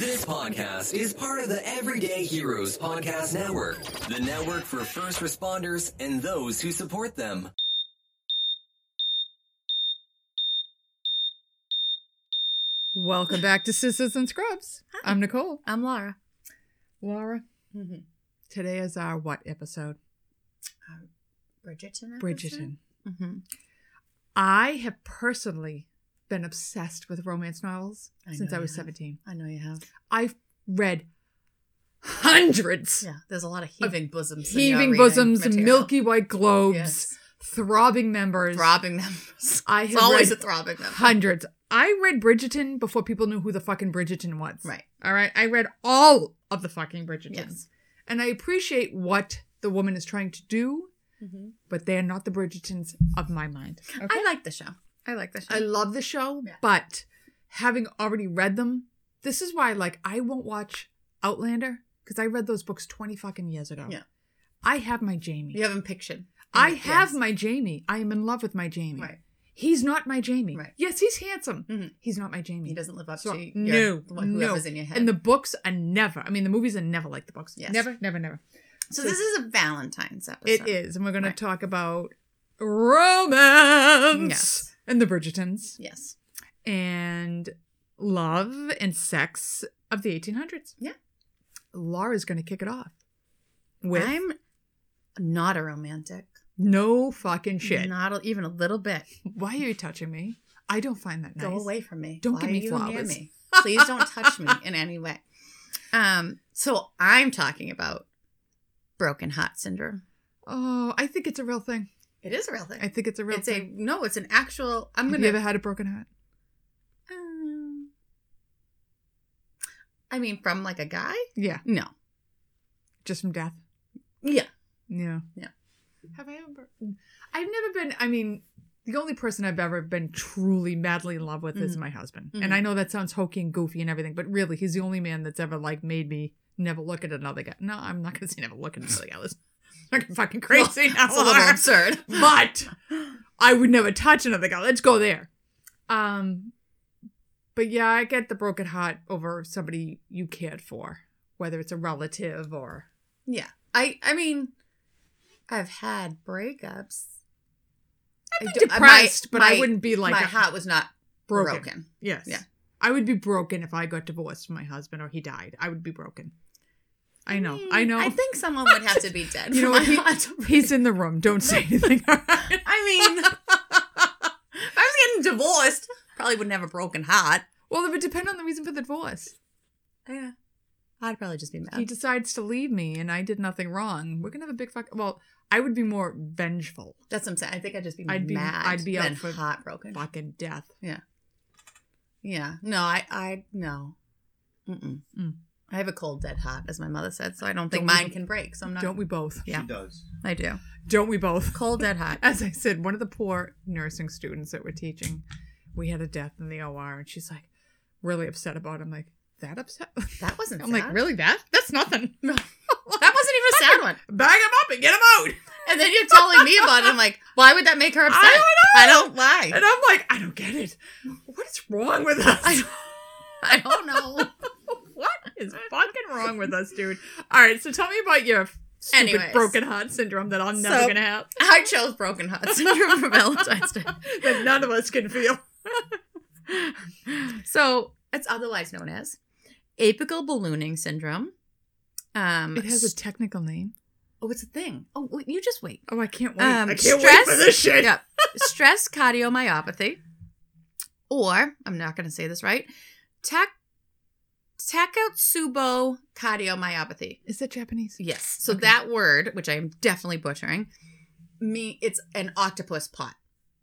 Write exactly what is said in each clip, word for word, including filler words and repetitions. This podcast is part of the Everyday Heroes Podcast Network, the network for first responders and those who support them. Welcome back to Sisters and Scrubs. Hi. I'm Nicole. I'm Laura. Laura, mm-hmm. Today is our what episode? Uh, Bridgerton episode? Bridgerton. Mm-hmm. I have personally been obsessed with romance novels I since I was have. seventeen. I know you have. I've read hundreds. Yeah, there's a lot of heaving of bosoms. Heaving bosoms, milky white globes, yes. throbbing members. Throbbing members. I have it's always read a throbbing member. Hundreds. I read Bridgerton before people knew who the fucking Bridgerton was. Right. All right. I read all of the fucking Bridgertons. Yes. And I appreciate what the woman is trying to do, mm-hmm. but they are not the Bridgertons of my mind. Okay? I like the show. I like the show. I love the show, yeah. But having already read them, this is why, like, I won't watch Outlander because I read those books twenty fucking years ago. Yeah, I have my Jamie. You have him pictured. I yes. have my Jamie. I am in love with my Jamie. Right. He's not my Jamie. Right. Yes, he's handsome. Mm-hmm. He's not my Jamie. He doesn't live up so, to your, no, whoever's no. in your head. And the books are never. I mean, the movies are never like the books. Yes. Never, never, never. So, so this is a Valentine's episode. It is, and we're going right. to talk about romance. Yes. And the Bridgertons. Yes. And love and sex of the eighteen hundreds. Yeah. Laura's going to kick it off with... I'm not a romantic. No fucking shit. Not a, even a little bit. Why are you touching me? I don't find that nice. Go away from me. Don't Why give me flowers. Near me? Please don't touch me in any way. Um. So I'm talking about broken heart syndrome. Oh, I think it's a real thing. It is a real thing. I think it's a real it's thing. A, no, it's an actual... I'm Have gonna, you ever had a broken heart? Um, I mean, from like a guy? Yeah. No. Just from death? Yeah. Yeah. Yeah. Have I ever... I've never been... I mean, the only person I've ever been truly madly in love with mm-hmm. is my husband. Mm-hmm. And I know that sounds hokey and goofy and everything, but really, he's the only man that's ever like made me never look at another guy. No, I'm not going to say never look at another guy. Listen. Fucking fucking crazy well, now. It's a little absurd. But I would never touch another guy. Let's go there. Um, but yeah, I get the broken heart over somebody you cared for, whether it's a relative or... Yeah. I, I mean, I've had breakups. I've been depressed, my, but my, I wouldn't be like... My a, heart was not broken. broken. Yes. Yeah. I would be broken if I got divorced from my husband or he died. I would be broken. I know, I know. I think someone would have to be dead. You know what? He, he's in the room. Don't say anything. Right? I mean, if I was getting divorced, probably wouldn't have a broken heart. Well, it would depend on the reason for the divorce. Yeah. I'd probably just be mad. He decides to leave me and I did nothing wrong. We're going to have a big fuck. Well, I would be more vengeful. That's what I'm saying. I think I'd just be I'd mad. Be, I'd be out for heartbroken. Fucking death. Yeah. Yeah. No, I, I, no. Mm-mm. Mm. I have a cold, dead heart, as my mother said, so I don't think don't mine we, can break. So I'm not. Don't we both? Yeah. She does. I do. Don't we both? Cold, dead heart. As I said, one of the poor nursing students that we're teaching, we had a death in the O R, and she's like, really upset about it. I'm like, that upset? That wasn't I'm sad. I'm like, really, that? That's nothing. No. That wasn't even a sad one. Bag him up and get him out. And then you're telling me about it. I'm like, why would that make her upset? I don't know. I don't lie. And I'm like, I don't get it. What is wrong with us? I don't, I don't know. What is fucking wrong with us, dude? All right, so tell me about your stupid Anyways, broken heart syndrome that I'm never so going to have. I chose broken heart syndrome for Valentine's Day. That none of us can feel. So it's otherwise known as apical ballooning syndrome. Um, it has a technical name. Oh, it's a thing. Oh, wait, you just wait. Oh, I can't wait. Um, I can't stress, wait for this shit. Yeah, stress cardiomyopathy. Or, I'm not going to say this right, tach... takotsubo cardiomyopathy. Is that Japanese? Yes. So okay. That word, which I am definitely butchering, me it's an octopus pot.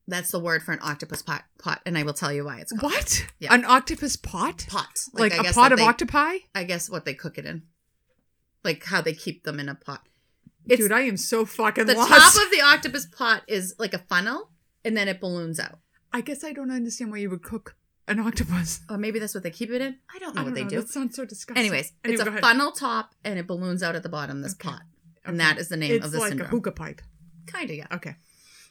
That's the word for an octopus pot, pot and I will tell you why it's called. What? Yeah. An octopus pot? Pot. Like, like I guess a pot of they, octopi? I guess what they cook it in. Like how they keep them in a pot. It's, Dude, I am so fucking the lost. The top of the octopus pot is like a funnel and then it balloons out. I guess I don't understand why you would cook an octopus. Or maybe that's what they keep it in. I don't know I don't what know. they do. That sounds so disgusting. Anyways, anyway, it's a funnel top and it balloons out at the bottom, this okay. pot. And okay. that is the name it's of the like syndrome. It's like a hookah pipe. Kind of, yeah. Okay.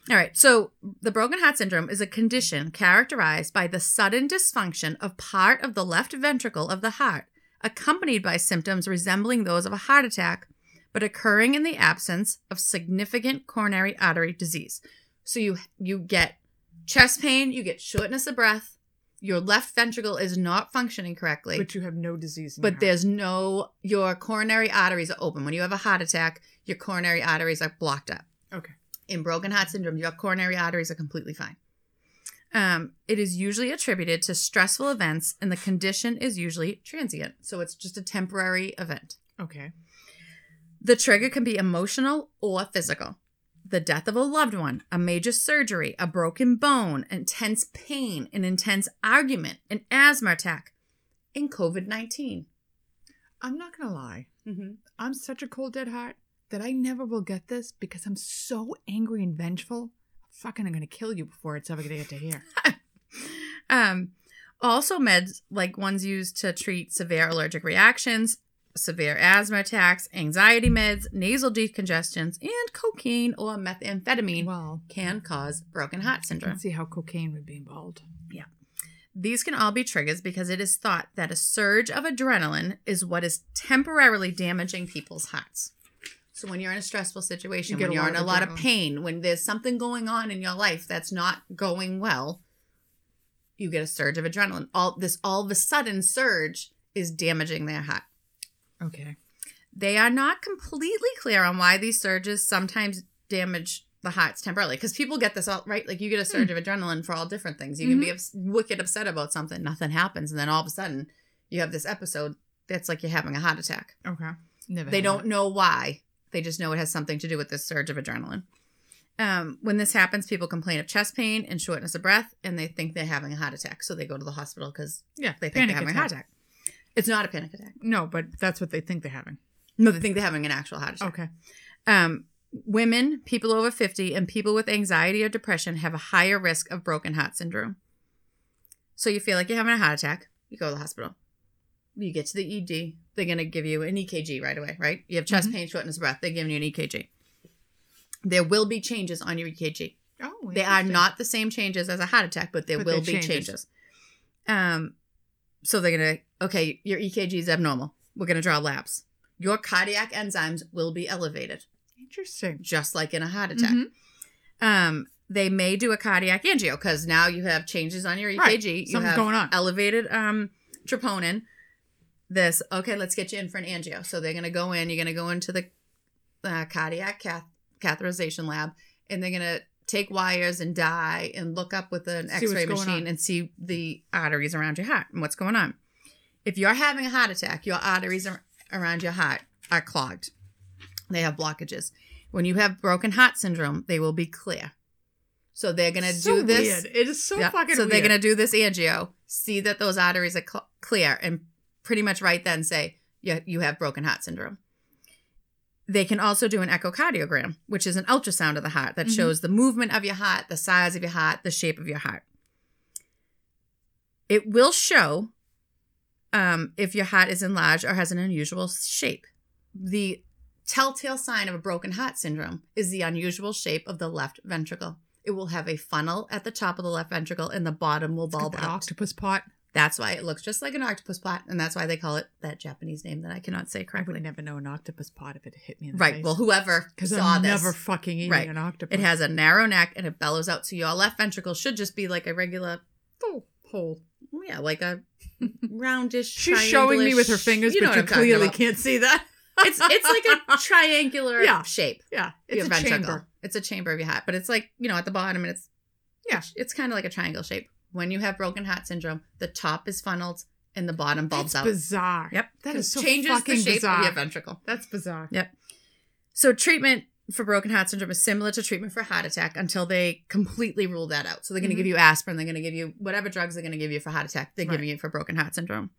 All right. So the broken heart syndrome is a condition characterized by the sudden dysfunction of part of the left ventricle of the heart, accompanied by symptoms resembling those of a heart attack, but occurring in the absence of significant coronary artery disease. So you you get chest pain, you get shortness of breath, your left ventricle is not functioning correctly. But you have no disease in your heart. But there's no, your coronary arteries are open. When you have a heart attack, your coronary arteries are blocked up. Okay. In broken heart syndrome, your coronary arteries are completely fine. Um, it is usually attributed to stressful events, and the condition is usually transient. So it's just a temporary event. Okay. The trigger can be emotional or physical. The death of a loved one, a major surgery, a broken bone, intense pain, an intense argument, an asthma attack, and covid nineteen. I'm not going to lie. Mm-hmm. I'm such a cold, dead heart that I never will get this because I'm so angry and vengeful. Fucking, I'm going to kill you before it's ever going to get to here. um, also meds, like ones used to treat severe allergic reactions, severe asthma attacks, anxiety meds, nasal decongestions, and cocaine or methamphetamine well, can cause broken heart syndrome. I can see how cocaine would be involved. Yeah. These can all be triggers because it is thought that a surge of adrenaline is what is temporarily damaging people's hearts. So when you're in a stressful situation, you when you're in a lot of pain, when there's something going on in your life that's not going well, you get a surge of adrenaline. All this all of a sudden surge is damaging their heart. Okay. They are not completely clear on why these surges sometimes damage the hearts temporarily. Because people get this all right. Like you get a surge mm. of adrenaline for all different things. You mm-hmm. can be ups- wicked upset about something. Nothing happens. And then all of a sudden you have this episode that's like you're having a heart attack. Okay. Never they don't that. know why. They just know it has something to do with this surge of adrenaline. Um, when this happens, people complain of chest pain and shortness of breath, and they think they're having a heart attack. So they go to the hospital because yeah, they think they're having attack. a heart attack. It's not a panic attack. No, but that's what they think they're having. No, they think they're having an actual heart attack. Okay. Um, women, people over fifty, and people with anxiety or depression have a higher risk of broken heart syndrome. So you feel like you're having a heart attack. You go to the hospital. You get to the E D. They're going to give you an E K G right away, right? You have chest mm-hmm. pain, shortness of breath. They're giving you an E K G. There will be changes on your E K G. Oh, they are not the same changes as a heart attack, but there but will be changes. changes. Um, so they're going to, okay, your E K G is abnormal. We're going to draw labs. Your cardiac enzymes will be elevated. Interesting. Just like in a heart attack. Mm-hmm. Um, they may do a cardiac angio because now you have changes on your E K G. Right. You Something's have going on. Elevated um, troponin. This, okay, let's get you in for an angio. So they're going to go in. You're going to go into the uh, cardiac cath- catheterization lab, and they're going to take wires and dye and look up with an X-ray machine and see the arteries around your heart and what's going on. If you're having a heart attack, your arteries ar- around your heart are clogged. They have blockages. When you have broken heart syndrome, they will be clear. So they're going to so do this. Weird. It is so yeah, fucking so weird. So they're going to do this angio, see that those arteries are cl- clear, and pretty much right then say, yeah, you have broken heart syndrome. They can also do an echocardiogram, which is an ultrasound of the heart that mm-hmm. shows the movement of your heart, the size of your heart, the shape of your heart. It will show um, if your heart is enlarged or has an unusual shape. The telltale sign of a broken heart syndrome is the unusual shape of the left ventricle. It will have a funnel at the top of the left ventricle, and the bottom will bulb out. Octopus pot. That's why it looks just like an octopus pot, and that's why they call it that Japanese name that I cannot say correctly. I would never know an octopus pot if it hit me in the right. face. Right, well, whoever saw I'm this. Because I'm never fucking eating right. an octopus. It has a narrow neck, and it bellows out, so your left ventricle should just be like a regular oh, hole. Yeah, like a roundish, She's showing me with her fingers, you know but you clearly about. can't see that. it's it's like a triangular yeah. shape. Yeah, it's your a ventricle. chamber. It's a chamber of your heart, but it's like, you know, at the bottom, and it's, yeah, it's, it's kind of like a triangle shape. When you have broken heart syndrome, the top is funneled and the bottom bulbs out. That's bizarre. Yep. That is so fucking bizarre. Changes the shape of your ventricle. That's bizarre. Yep. So treatment for broken heart syndrome is similar to treatment for heart attack until they completely rule that out. So they're going to mm-hmm. give you aspirin. They're going to give you whatever drugs they're going to give you for heart attack. They're right. giving you for broken heart syndrome.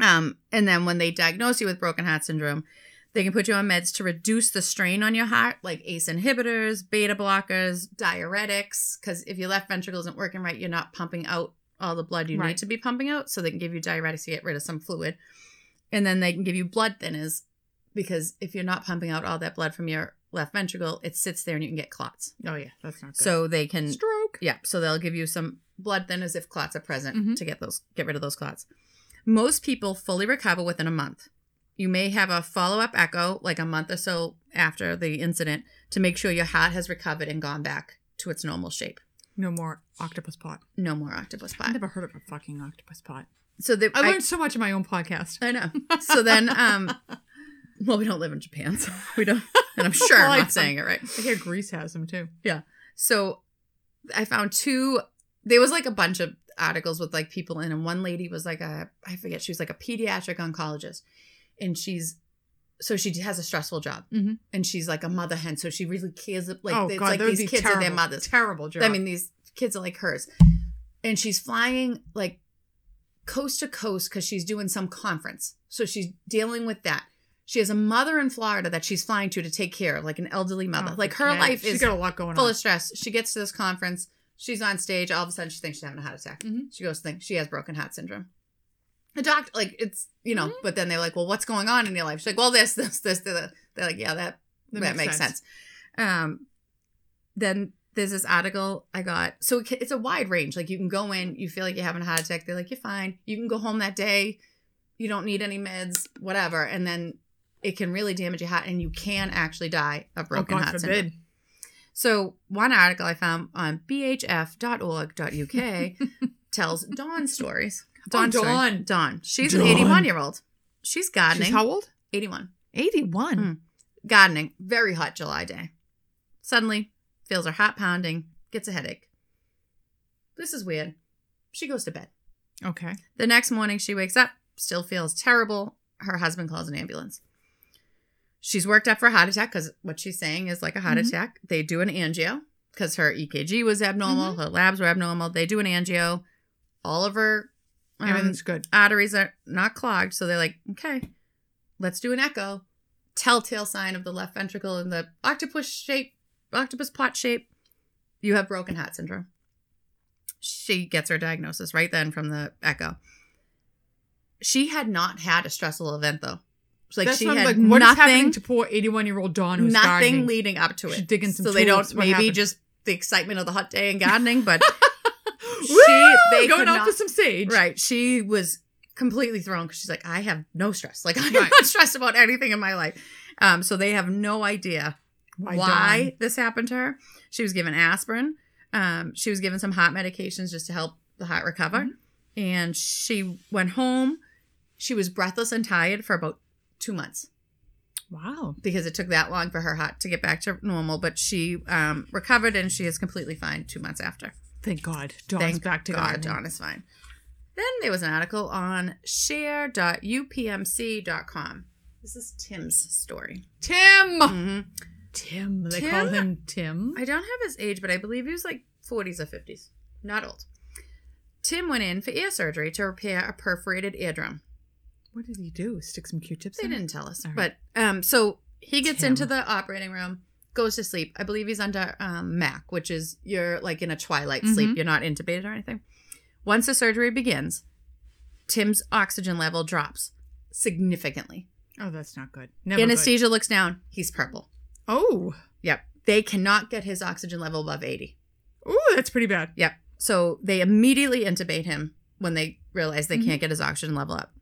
Um, and then when they diagnose you with broken heart syndrome, they can put you on meds to reduce the strain on your heart, like A C E inhibitors, beta blockers, diuretics, because if your left ventricle isn't working right, you're not pumping out all the blood you right. need to be pumping out. So they can give you diuretics to get rid of some fluid. And then they can give you blood thinners, because if you're not pumping out all that blood from your left ventricle, it sits there and you can get clots. Oh, yeah. That's not good. So they can... Stroke. Yeah. So they'll give you some blood thinners if clots are present mm-hmm. to get those, get rid of those clots. Most people fully recover within a month. You may have a follow-up echo like a month or so after the incident to make sure your heart has recovered and gone back to its normal shape. No more octopus pot. No more octopus pot. I've never heard of a fucking octopus pot. So the, I, I learned so much in my own podcast. I know. So then, um, well, we don't live in Japan, so we don't, and I'm sure I'm not saying it right. I hear Greece has them too. Yeah. So I found two, there was like a bunch of articles with like people in, and one lady was like a, I forget, she was like a pediatric oncologist, and she's, so she has a stressful job, mm-hmm. and she's like a mother hen, so she really cares. Like, oh, God, like these kids terrible, are their mothers. Terrible job. I mean, these kids are like hers, and she's flying like coast to coast because she's doing some conference, so she's dealing with that. She has a mother in Florida that she's flying to to take care of, like an elderly mother. Oh, like her yeah, life she's is got a lot going full on. Of stress. She gets to this conference, she's on stage. All of a sudden, she thinks she's having a heart attack. Mm-hmm. She goes to think she has broken heart syndrome. A doctor, like, it's, you know, mm-hmm. but then they're like, well, what's going on in your life? She's like, well, this, this, this, this. They're like, yeah, that that, that makes sense. sense. Um, then there's this article I got. So it's a wide range. Like, you can go in, you feel like you're having a heart attack. They're like, you're fine. You can go home that day. You don't need any meds, whatever. And then it can really damage your heart, and you can actually die of broken oh, God heart forbid. syndrome. So one article I found on b h f dot org dot u k tells Dawn stories. Dawn. Oh, Dawn. Dawn. She's Dawn. an eighty-one-year-old. She's gardening. She's how old? eighty-one. eighty-one? Mm. Gardening. Very hot July day. Suddenly, feels her heart pounding, gets a headache. This is weird. She goes to bed. Okay. The next morning, she wakes up, still feels terrible. Her husband calls an ambulance. She's worked up for a heart attack because what she's saying is like a heart mm-hmm. attack. They do an angio because her E K G was abnormal. Mm-hmm. Her labs were abnormal. They do an angio. All of her... Everything's um, good. Arteries are not clogged, so they're like, okay, let's do an echo. Telltale sign of the left ventricle in the octopus shape, octopus pot shape. You have broken heart syndrome. She gets her diagnosis right then from the echo. She had not had a stressful event though. Like That's she had like, what nothing is happening to poor eighty-one-year-old Dawn who's nothing gardening? Leading up to it. She's digging some so tools. They don't maybe happened? Just the excitement of the hot day and gardening, but. She, they going out for some sage. Right. She was completely thrown because she's like, I have no stress. Like, I'm right. not stressed about anything in my life. Um, so they have no idea why, why this happened to her. She was given aspirin. Um, she was given some heart medications just to help the heart recover. Mm-hmm. And she went home. She was breathless and tired for about two months. Wow. Because it took that long for her heart to get back to normal. But she um, recovered, and she is completely fine two months after. Thank God. Dawn's Thank back to God. God, Dawn is fine. Then there was an article on share dot u p m c dot com. This is Tim's story. Tim! Mm-hmm. Tim. They Tim? call him Tim. I don't have his age, but I believe he was like forties or fifties. Not old. Tim went in for ear surgery to repair a perforated eardrum. What did he do? Stick some Q-tips they in? They didn't it? tell us. Right. But um, so he gets Tim. into the operating room. Goes to sleep. I believe he's under um, M A C, which is you're like in a twilight mm-hmm. sleep. You're not intubated or anything. Once the surgery begins, Tim's oxygen level drops significantly. Oh, that's not good. Never Anesthesia good. looks down. He's purple. Oh. Yep. They cannot get his oxygen level above eighty. Oh, that's pretty bad. Yep. So they immediately intubate him when they realize they mm-hmm. can't get his oxygen level up.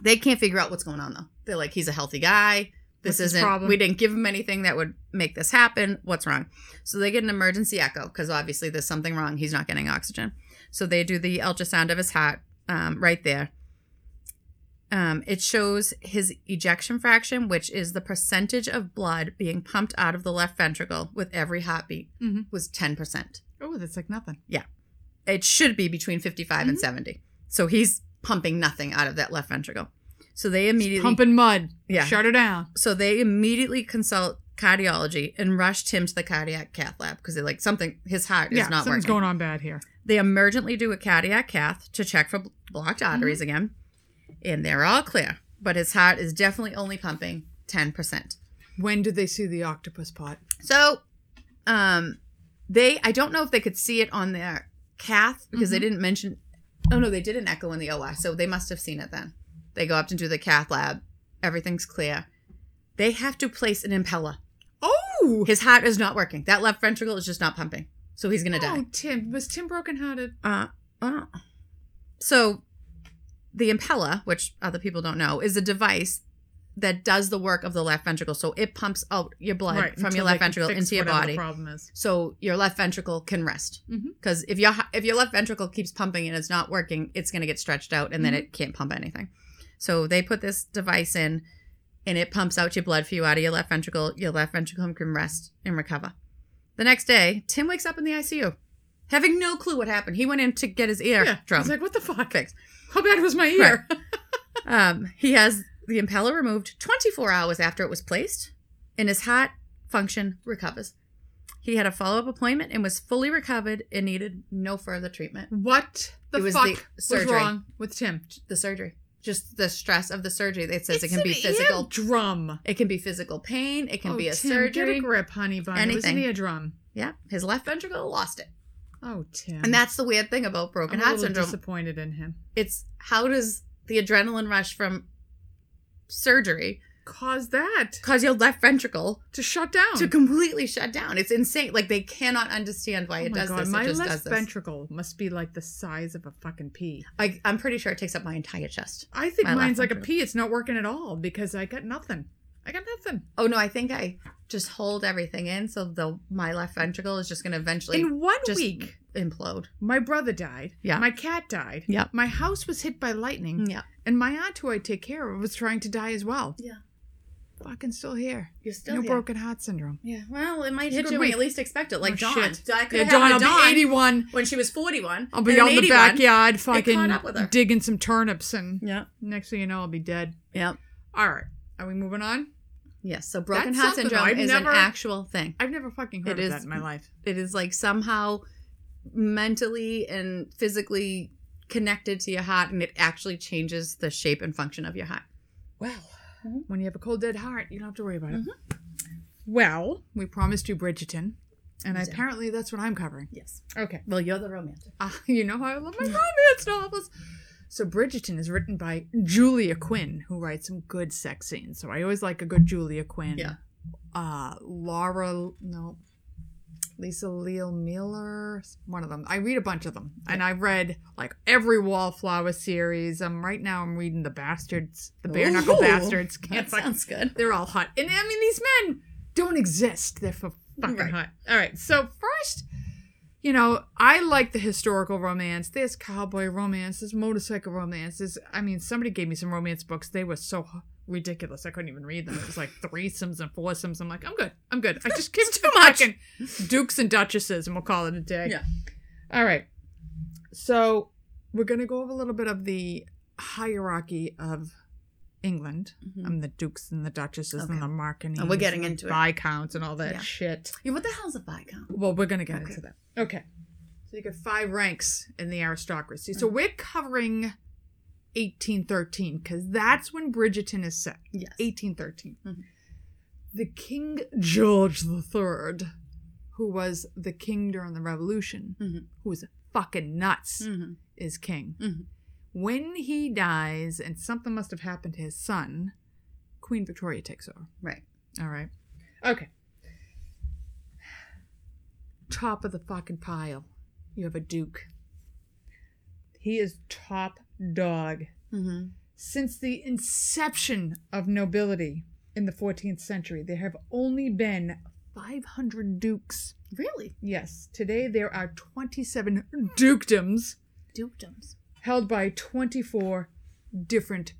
They can't figure out what's going on, though. They're like, he's a healthy guy. This What's isn't, we didn't give him anything that would make this happen. What's wrong? So they get an emergency echo because obviously there's something wrong. He's not getting oxygen. So they do the ultrasound of his heart um, right there. Um, it shows his ejection fraction, which is the percentage of blood being pumped out of the left ventricle with every heartbeat, mm-hmm. was ten percent. Oh, that's like nothing. Yeah. It should be between fifty-five mm-hmm. and seventy. So he's pumping nothing out of that left ventricle. So they immediately... Just pumping mud. Yeah. Shut her down. So they immediately consult cardiology and rushed him to the cardiac cath lab because they're like, something, his heart yeah, is not something's working. something's going on bad here. They emergently do a cardiac cath to check for blocked arteries mm-hmm. again, and they're all clear. But his heart is definitely only pumping ten percent. When did they see the octopus pot? So um, they... I don't know if they could see it on their cath because mm-hmm. they didn't mention... Oh, no, they did an echo in the O R, so they must have seen it then. They go up and do the cath lab. Everything's clear. They have to place an impeller. Oh! His heart is not working. That left ventricle is just not pumping. So he's going to oh, die. Oh, Tim. Was Tim broken hearted? Uh, uh. So The impeller, which other people don't know, is a device that does the work of the left ventricle. So it pumps out your blood right, from your left ventricle into your body. The problem is. So your left ventricle can rest. Because mm-hmm. if your if your left ventricle keeps pumping and it's not working, it's going to get stretched out and mm-hmm. then it can't pump anything. So they put this device in and it pumps out your blood for you out of your left ventricle. Your left ventricle can rest and recover. The next day, Tim wakes up in the I C U having no clue what happened. He went in to get his ear yeah, drum. He's like, what the fuck? Fixed. How bad was my ear? Right. um, he has... The impeller removed twenty-four hours after it was placed, and his heart function recovers. He had a follow-up appointment and was fully recovered and needed no further treatment. What the was fuck the was wrong with Tim? The surgery. Just the stress of the surgery. It says it's it can be physical. Drum. It can be physical pain. It can oh, be a Tim, surgery. Get a grip, honey bun. Anything. It was an eardrum. Yeah. His left ventricle lost it. Oh, Tim. And that's the weird thing about broken heart syndrome. I'm a little disappointed in him. It's how does the adrenaline rush from... surgery cause that cause your left ventricle to shut down, to completely shut down. It's insane. Like they cannot understand why oh it does God. This my it just left does this. Ventricle must be like the size of a fucking pea. I, I'm pretty sure it takes up my entire chest. I think my mine's like ventricle. A pea. It's not working at all because I got nothing. I got nothing. Oh no, I think I just hold everything in, so the my left ventricle is just going to eventually in one just week implode. My brother died. Yeah. My cat died. Yeah. My house was hit by lightning. Yeah. And my aunt, who I take care of, was trying to die as well. Yeah. Fucking still here. You're still no here. Broken heart syndrome. Yeah. Well, it might hit you when you least expect it. Like oh, Dawn. Shit. I could yeah, have Dawn. I'll Dawn be eighty-one when she was forty-one. I'll be out in the backyard, fucking digging some turnips, and yeah. Next thing you know, I'll be dead. Yeah. All right. Are we moving on? Yes, so broken heart syndrome is never, an actual thing. I've never fucking heard it of is, that in my life. It is like somehow mentally and physically connected to your heart, and it actually changes the shape and function of your heart. Well, mm-hmm. when you have a cold, dead heart, you don't have to worry about it. Mm-hmm. Well, we promised you Bridgerton, and exactly. apparently that's what I'm covering. Yes. Okay. Well, you're the romantic. Uh, you know how I love my romance novels. So Bridgerton is written by Julia Quinn, who writes some good sex scenes. So I always like a good Julia Quinn. Yeah. Uh, Laura, no, Lisa Leal Miller, one of them. I read a bunch of them. Yeah. And I've read like every Wallflower series. Um, right now I'm reading The Bastards, The Bare Knuckle Bastards. Can't that fuck, sounds good. They're all hot. And I mean, these men don't exist. They're for fucking right. hot. All right. So first... You know, I like the historical romance. There's cowboy romance. There's motorcycle romance. There's, I mean, somebody gave me some romance books. They were so ridiculous. I couldn't even read them. It was like threesomes and foursomes. I'm like, I'm good. I'm good. I just give too much. Dukes and duchesses, and we'll call it a day. Yeah. All right. So we're going to go over a little bit of the hierarchy of England. Mm-hmm. I'm the dukes and the duchesses okay. and the marquises. And we're getting and into viscounts and all that yeah. shit. Yeah, what the hell's a viscount? Well, we're going to get okay. into that. Okay. So you get five ranks in the aristocracy. So we're covering eighteen thirteen because that's when Bridgerton is set. Yes. eighteen thirteen. Mm-hmm. The King George the Third, who was the king during the Revolution, mm-hmm. who was fucking nuts, mm-hmm. is king. Mm-hmm. When he dies, and something must have happened to his son, Queen Victoria takes over. Right. All right. Okay. Top of the fucking pile. You have a duke. He is top dog. Mm-hmm. Since the inception of nobility in the fourteenth century, there have only been five hundred dukes. Really? Yes. Today there are twenty-seven dukedoms. Dukedoms. Held by twenty-four different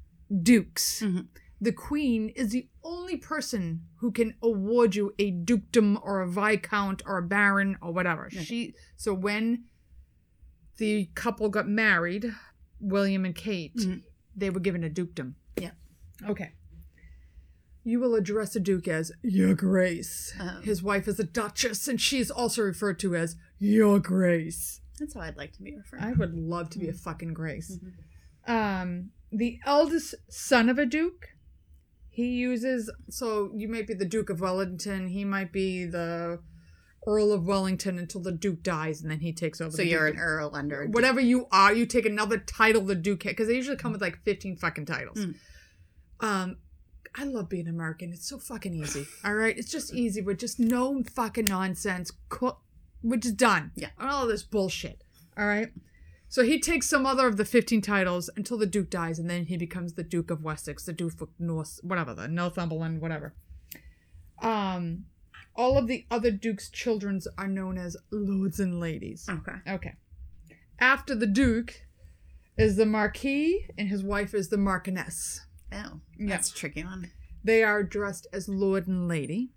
dukes. Mm-hmm. The queen is the only person who can award you a dukedom or a viscount or a baron or whatever. Mm-hmm. She so when the couple got married, William and Kate, mm-hmm. they were given a dukedom. Yeah. Okay. You will address a duke as Your Grace. Um, His wife is a duchess, and she is also referred to as Your Grace. That's how I'd like to be referred. I would love to be a fucking Grace. Mm-hmm. Um, the eldest son of a duke, he uses... So you might be the Duke of Wellington. He might be the Earl of Wellington until the duke dies, and then he takes over. So the you're duke. An earl under a duke. Whatever you are, you take another title the duke has. Because they usually come with like fifteen fucking titles. Mm. Um, I love being American. It's so fucking easy. All right? It's just easy. We're just no fucking nonsense. Cook. Which is done. Yeah. All this bullshit. All right. So he takes some other of the fifteen titles until the Duke dies, and then he becomes the Duke of Wessex, the Duke of North, whatever, the Northumberland, whatever. Um, all of the other Duke's children are known as lords and ladies. Okay. Okay. After the Duke is the Marquis, and his wife is the Marchioness. Oh, that's yeah. a tricky one. They are dressed as lord and lady,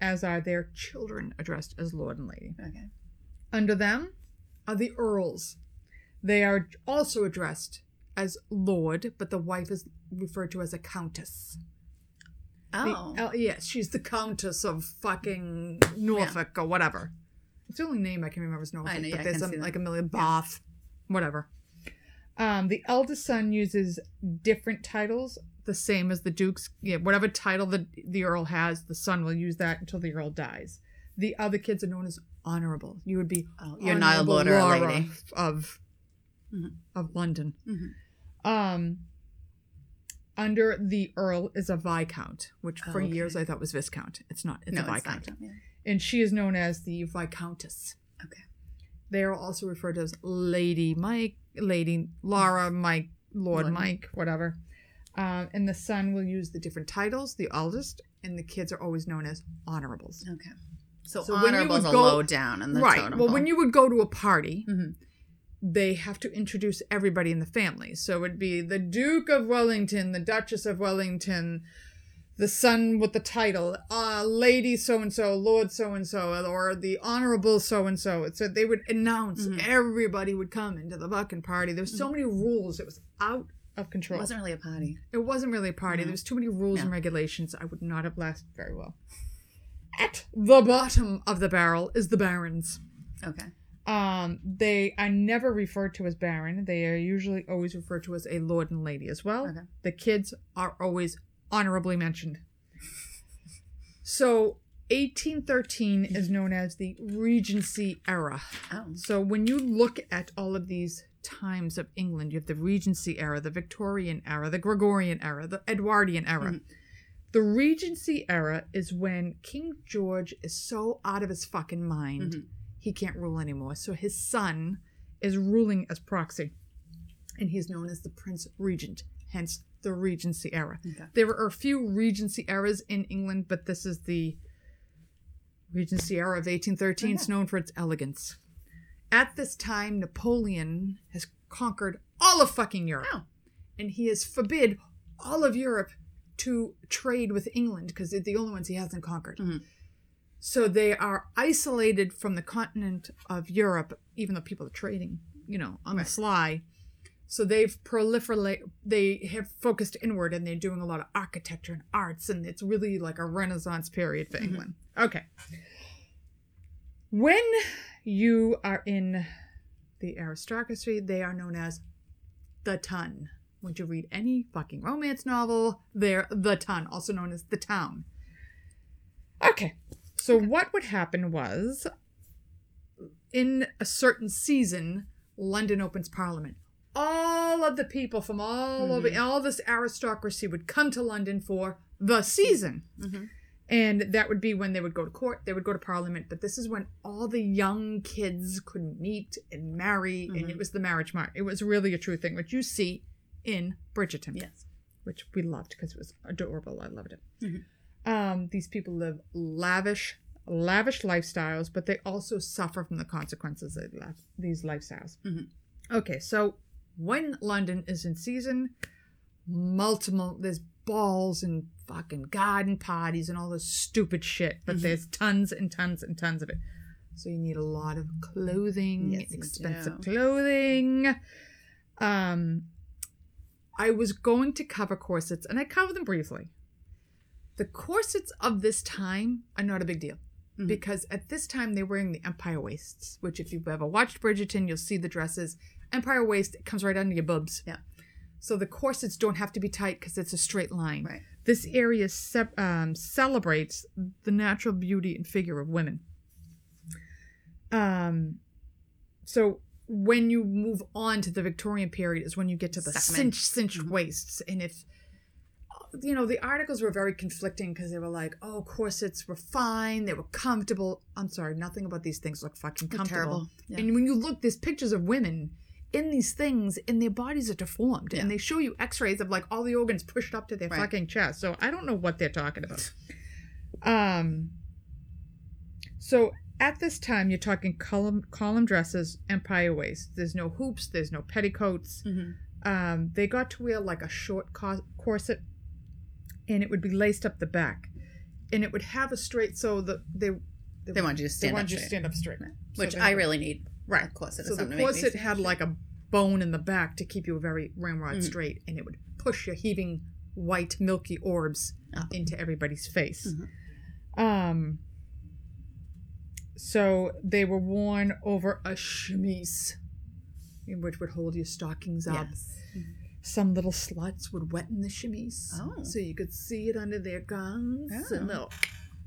as are their children are dressed as lord and lady. Okay. Under them are the earls. They are also addressed as lord, but the wife is referred to as a countess. Oh. The, uh, yeah, she's the countess of fucking Norfolk yeah. or whatever. It's the only name I can remember is Norfolk, I know, yeah, but there's some, like a million Bath, yeah. whatever. Um, the eldest son uses different titles, the same as the Duke's. Yeah, whatever title the, the Earl has, the son will use that until the Earl dies. The other kids are known as honorable. You would be oh, you're not a lord or a lady of mm-hmm. of London. Mm-hmm. Um, under the Earl is a Viscount, which for oh, okay. years I thought was Viscount. It's not. It's no, a Viscount. It's not, yeah. And she is known as the Viscountess. Okay. They are also referred to as Lady Mike, Lady Laura, Mike, Lord, Lord Mike, whatever. Um, and the son will use the different titles, the eldest, and the kids are always known as honorables. Okay. So, so honorable's a low down in the right, totem pole. Well, when you would go to a party, mm-hmm. they have to introduce everybody in the family. So it would be the Duke of Wellington, the Duchess of Wellington, the son with the title, uh, Lady so-and-so, Lord so-and-so, or the Honorable so-and-so. So they would announce mm-hmm. everybody would come into the fucking party. There were so mm-hmm. many rules. It was out of control. It wasn't really a party. It wasn't really a party. No. There was too many rules no. and regulations. I would not have lasted very well. At the bottom of the barrel is the barons. Okay. Um, they are never referred to as baron. They are usually always referred to as a lord and lady as well. Okay. The kids are always honorably mentioned. So eighteen thirteen is known as the Regency era. Oh. So when you look at all of these times of England, you have the Regency era, the Victorian era, the Gregorian era, the Edwardian era. Mm-hmm. The Regency era is when King George is so out of his fucking mind, mm-hmm. he can't rule anymore. So his son is ruling as proxy, and he's known as the Prince Regent, hence the Regency era. Okay. There were a few Regency eras in England, but this is the Regency era of eighteen thirteen. Oh, yeah. It's known for its elegance. At this time, Napoleon has conquered all of fucking Europe. Oh. And he has forbid all of Europe to trade with England because they're the only ones he hasn't conquered. Mm-hmm. So they are isolated from the continent of Europe, even though people are trading, you know, on right. the sly. So they've proliferate. They have focused inward, and they're doing a lot of architecture and arts, and it's really like a Renaissance period for mm-hmm. England. Okay. When you are in the aristocracy, they are known as the ton. When you read any fucking romance novel, they're the ton, also known as the town. Okay. So okay. what would happen was, in a certain season, London opens Parliament. All of the people from all mm-hmm. over, all this aristocracy would come to London for the season. Mm-hmm. And that would be when they would go to court, they would go to Parliament. But this is when all the young kids could meet and marry. Mm-hmm. And it was the marriage market. It was really a true thing, which you see in Bridgerton. Yes. Which we loved because it was adorable. I loved it. Mm-hmm. Um, these people live lavish, lavish lifestyles, but they also suffer from the consequences of these lifestyles. Mm-hmm. Okay, so when London is in season, multiple, there's balls and fucking garden parties and all this stupid shit, but mm-hmm. there's tons and tons and tons of it. So you need a lot of clothing, yes, expensive clothing. Um, I was going to cover corsets, and I covered them briefly. The corsets of this time are not a big deal. Mm-hmm. Because at this time, they're wearing the empire waists, which if you've ever watched Bridgerton, you'll see the dresses. Empire waist, it comes right under your boobs. Yeah. So the corsets don't have to be tight because it's a straight line. Right. This area se- um, celebrates the natural beauty and figure of women. Um, so when you move on to the Victorian period is when you get to the cinch, cinched mm-hmm. waists. And if... You know, the articles were very conflicting because they were like, oh, corsets were fine. They were comfortable. I'm sorry, nothing about these things look fucking comfortable. Terrible. Yeah. And when you look, there's pictures of women in these things and their bodies are deformed, yeah. and they show you x-rays of like all the organs pushed up to their right. fucking chest. So I don't know what they're talking about. Um, so at this time, you're talking column, column dresses, empire waist. There's no hoops. There's no petticoats. Mm-hmm. Um, they got to wear like a short cor- corset, and it would be laced up the back, and it would have a straight. So the they they, they wanted you to stand they up. They wanted you to stand up straight, right. so which I really need. Right, a corset. So or the corset had like a bone in the back to keep you very ramrod mm-hmm. straight, and it would push your heaving white milky orbs oh. into everybody's face. Mm-hmm. Um. So they were worn over a chemise, which would hold your stockings up. Yes. Mm-hmm. Some little sluts would wetten the chemise, oh. so you could see it under their guns. Oh. And little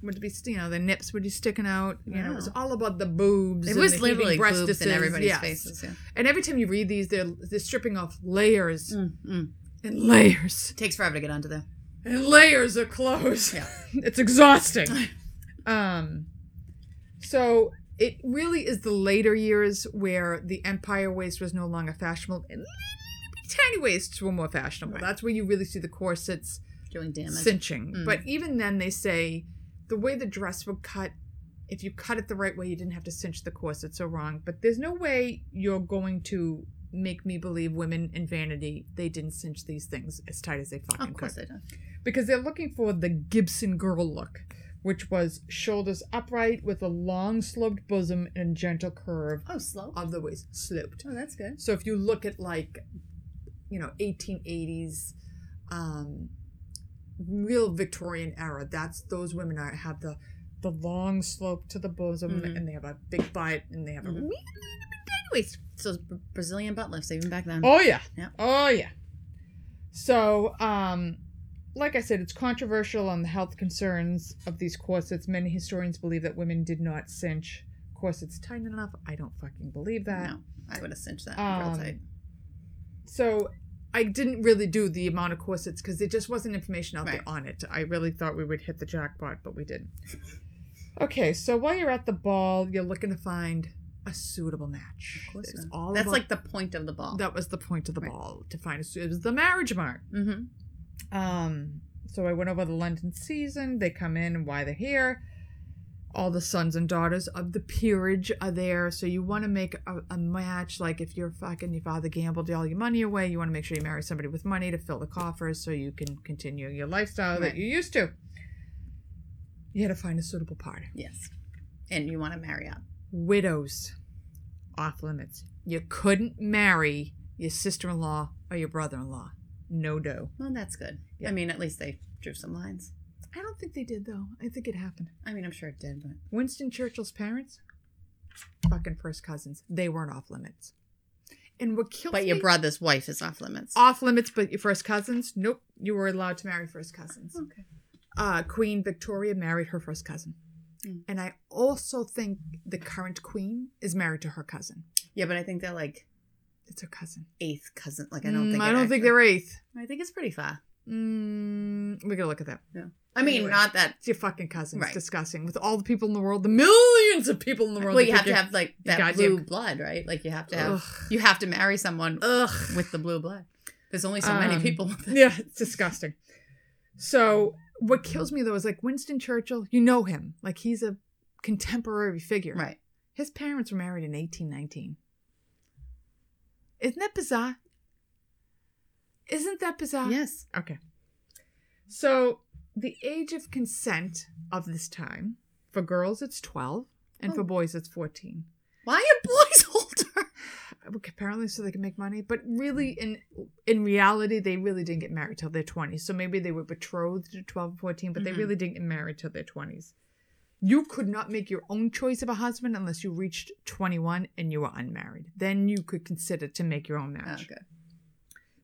would be, you know, the nips would be sticking out. You wow. know, it was all about the boobs. It and was the literally breast boobs in everybody's yes. faces. Yeah. And every time you read these, they're they're stripping off layers mm-hmm. and layers. It takes forever to get onto them. And layers of clothes. Yeah. It's exhausting. um. So it really is the later years where the empire waist was no longer fashionable. And tiny waists were more fashionable. Right. That's where you really see the corsets doing damage, cinching. Mm. But even then, they say the way the dress would cut, if you cut it the right way, you didn't have to cinch the corset so wrong. But there's no way you're going to make me believe women in Vanity, they didn't cinch these things as tight as they fucking could. Of course could. They don't. Because they're looking for the Gibson girl look, which was shoulders upright with a long sloped bosom and gentle curve oh, sloped. of the waist. Sloped. Oh, that's good. So if you look at, like, you know, eighteen eighties, um, real Victorian era, that's those women are, have the the long slope to the bosom, mm-hmm. and they have a big butt, and they have mm-hmm. a tiny waist. So Brazilian butt lifts even back then. Oh, yeah. yeah. Oh, yeah. So, um... like I said, it's controversial on the health concerns of these corsets. Many historians believe that women did not cinch corsets tight enough. I don't fucking believe that. No, I would have cinched that um, real tight. So I didn't really do the amount of corsets because there just wasn't information out right. there on it. I really thought we would hit the jackpot, but we didn't. Okay, so while you're at the ball, you're looking to find a suitable match. Of course. All That's about, like the point of the ball. That was the point of the right. ball, to find a suit. It was the marriage mark. Mm-hmm. Um, so I went over the London season. They come in and why they're here. All the sons and daughters of the peerage are there. So you want to make a, a match. Like if you're fucking, your father gambled all your money away, you want to make sure you marry somebody with money to fill the coffers so you can continue your lifestyle right. that you used to. You had to find a suitable partner. Yes. And you want to marry up. Widows. Off limits. You couldn't marry your sister-in-law or your brother-in-law. No dough. Well, that's good. Yeah. I mean, at least they drew some lines. I don't think they did, though. I think it happened. I mean, I'm sure it did, but... Winston Churchill's parents? Fucking first cousins. They weren't off limits. And what kills But me, your brother's wife is off limits. Off limits, but your first cousins? Nope. You were allowed to marry first cousins. Okay. Uh, Queen Victoria married her first cousin. Mm. And I also think the current queen is married to her cousin. Yeah, but I think they're like... It's her cousin. Eighth cousin. Like, I don't think mm, I don't actually, think they're eighth. I think it's pretty far. Mm, we got to look at that. Yeah. I mean, anyway, not that. It's your fucking cousin. Right. It's disgusting. With all the people in the world, the millions of people in the world. Well, you have to have, like, that goddamn blue blood, right? Like, you have to have, Ugh. you have to marry someone Ugh. with the blue blood. There's only so um, many people. Yeah, it's disgusting. So what kills me, though, is, like, Winston Churchill, you know him. Like, he's a contemporary figure. Right. His parents were married in eighteen nineteen. Isn't that bizarre? Isn't that bizarre? Yes. Okay. So the age of consent of this time, for girls it's twelve, and oh. for boys it's fourteen. Why are boys older? Apparently so they can make money. But really, in in reality, they really didn't get married till their twenties. So maybe they were betrothed at twelve and fourteen, but mm-hmm. they really didn't get married till their twenties. You could not make your own choice of a husband unless you reached twenty-one and you were unmarried. Then you could consider to make your own marriage. Okay.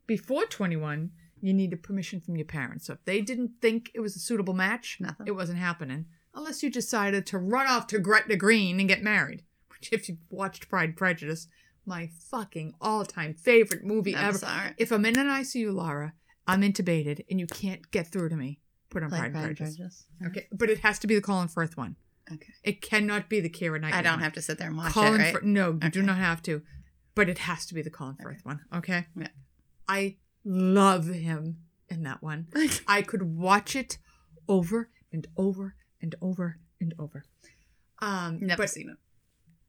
Before twenty-one, you needed permission from your parents. So if they didn't think it was a suitable match, Nothing. it wasn't happening. Unless you decided to run off to Gretna Green and get married. Which, if you've watched Pride and Prejudice, my fucking all-time favorite movie I'm ever. Sorry. If I'm in an I C U, Laura, I'm intubated and you can't get through to me. Put on like Pride, Pride and Prejudice. Prejudice. Okay. okay, but it has to be the Colin Firth one. Okay. It cannot be the Keira Knightley I don't one. have to sit there and watch Colin it, right? Fir- no, okay. you do not have to. but it has to be the Colin Firth okay. one. Okay. Yeah. I love him in that one. I could watch it over and over and over and over. Um, Never seen it.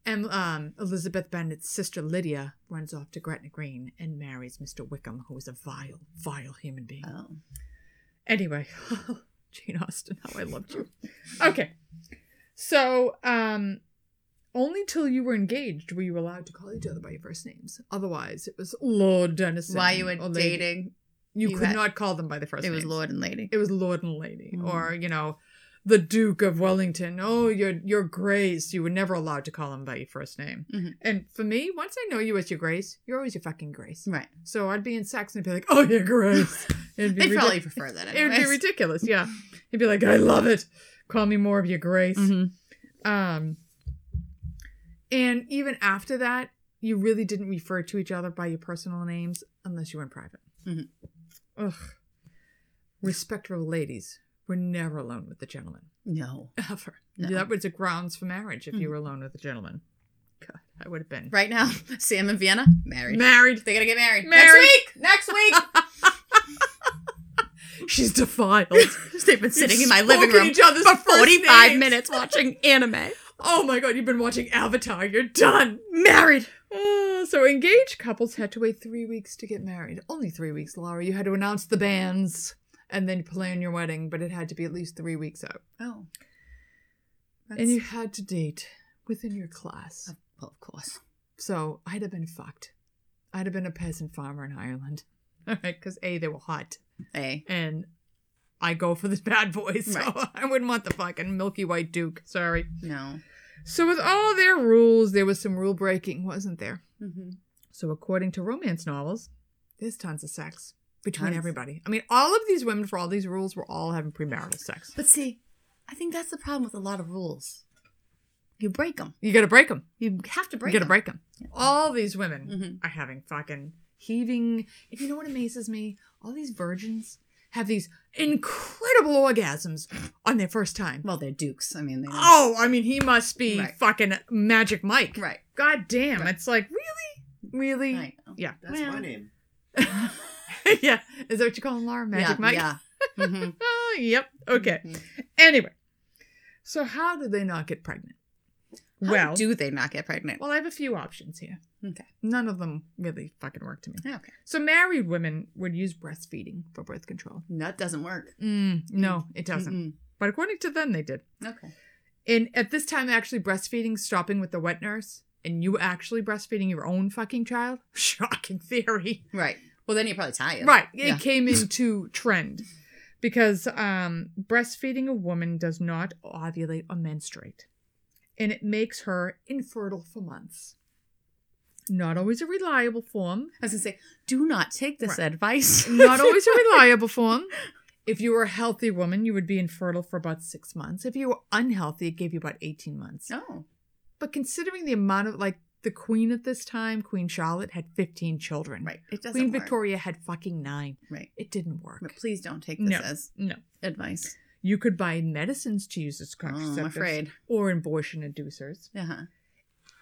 And um, Elizabeth Bennet's sister Lydia runs off to Gretna Green and marries Mister Wickham, who is a vile, vile human being. Oh. Anyway, Jane Austen, how I loved you. Okay. So, um, only till you were engaged were you allowed to call each other by your first names. Otherwise, it was Lord Denison. While you were dating, you, you could had, not call them by the first name. It names. was Lord and Lady. It was Lord and Lady. Mm. Or, you know, the Duke of Wellington, oh, your your Grace. You were never allowed to call him by your first name. Mm-hmm. And for me, once I know you as your Grace, you're always your fucking Grace. Right. So I'd be in sex and be like, oh, your Grace. It'd be They'd ridic- probably prefer that anyway. It would be ridiculous, yeah. He'd be like, I love it. Call me more of your Grace. Mm-hmm. Um, and even after that, you really didn't refer to each other by your personal names unless you were in private. Mm-hmm. Ugh. Respectable ladies. We're never alone with the gentleman. No. Ever. No. That was a grounds for marriage if mm-hmm. you were alone with a gentleman. God, I would have been. Right now, Sam and Vienna, married. Married. They're going to get married. married. Next week. Next week. She's defiled. They've been sitting You've in my living room each other's for forty-five names. Minutes watching anime. Oh my God, you've been watching Avatar. You're done. Married. Uh, so engaged couples had to wait three weeks to get married. Only three weeks, Laura. You had to announce the banns. And then plan your wedding, but it had to be at least three weeks out. Oh. That's... And you had to date within your class. Well, of course. So I'd have been fucked. I'd have been a peasant farmer in Ireland. All right, because A, they were hot. A. And I go for the bad boys, so right. I wouldn't want the fucking milky white Duke. Sorry. No. So with all their rules, there was some rule breaking, wasn't there? Mm-hmm. So according to romance novels, there's tons of sex. Between tons. Everybody. I mean, all of these women, for all these rules, were all having premarital sex. But see, I think that's the problem with a lot of rules. You break them. You got to break them. You have to break them. You got to break them. Yeah. All these women mm-hmm. are having fucking heaving. And you know what amazes me? All these virgins have these incredible orgasms on their first time. Well, they're dukes. I mean, they don't... Oh, I mean, he must be right. fucking Magic Mike. Right. God damn. Right. It's like, really? Really? I know. Yeah. That's well, my name. Yeah. Is that what you call him, Laura? Magic yeah, Mike? Yeah. Mm-hmm. Oh, yep. Okay. Mm-hmm. Anyway. So how do they not get pregnant? How well, do they not get pregnant? Well, I have a few options here. Okay. None of them really fucking work to me. Okay. So married women would use breastfeeding for birth control. That doesn't work. Mm, no, it doesn't. Mm-mm. But according to them, they did. Okay. And at this time, actually breastfeeding, stopping with the wet nurse, and you actually breastfeeding your own fucking child? Shocking theory. Right. Well, then you're probably tired. Right. It yeah. came into trend because um, breastfeeding a woman does not ovulate or menstruate. And it makes her infertile for months. Not always a reliable form. I was going to say, do not take this right. advice. Not always a reliable form. If you were a healthy woman, you would be infertile for about six months. If you were unhealthy, it gave you about eighteen months. Oh. But considering the amount of, like, the queen at this time, Queen Charlotte, had fifteen children. Right. It doesn't Queen work. Victoria had fucking nine. Right. It didn't work. But please don't take this no, as no. advice. You could buy medicines to use as contraceptives. Oh, I'm afraid. Or abortion inducers. Uh-huh.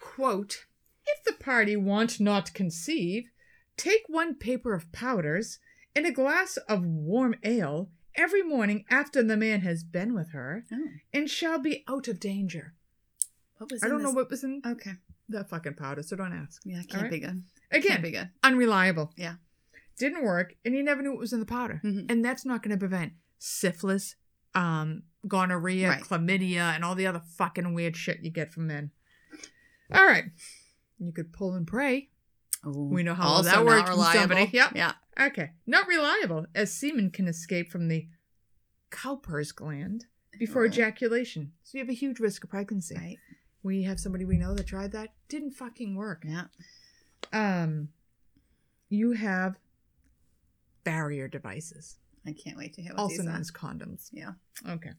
Quote, if the party want not conceive, take one paper of powders and a glass of warm ale every morning after the man has been with her oh. and shall be out of danger. What was I don't this? know what was in... Okay. That fucking powder, so don't ask. Yeah, can't right? be good. Again, can't be good. Unreliable. Yeah. Didn't work, and you never knew what was in the powder. Mm-hmm. And that's not going to prevent syphilis, um, gonorrhea, right. chlamydia, and all the other fucking weird shit you get from men. All right. You could pull and pray. Ooh. We know how also that works from somebody. Yep. Yeah. Okay. Not reliable, as semen can escape from the Cowper's gland before right. ejaculation. So you have a huge risk of pregnancy. Right. We have somebody we know that tried that. Didn't fucking work. Yeah. Um, you have barrier devices. I can't wait to hear what also these are. Also known as condoms. Yeah. Okay.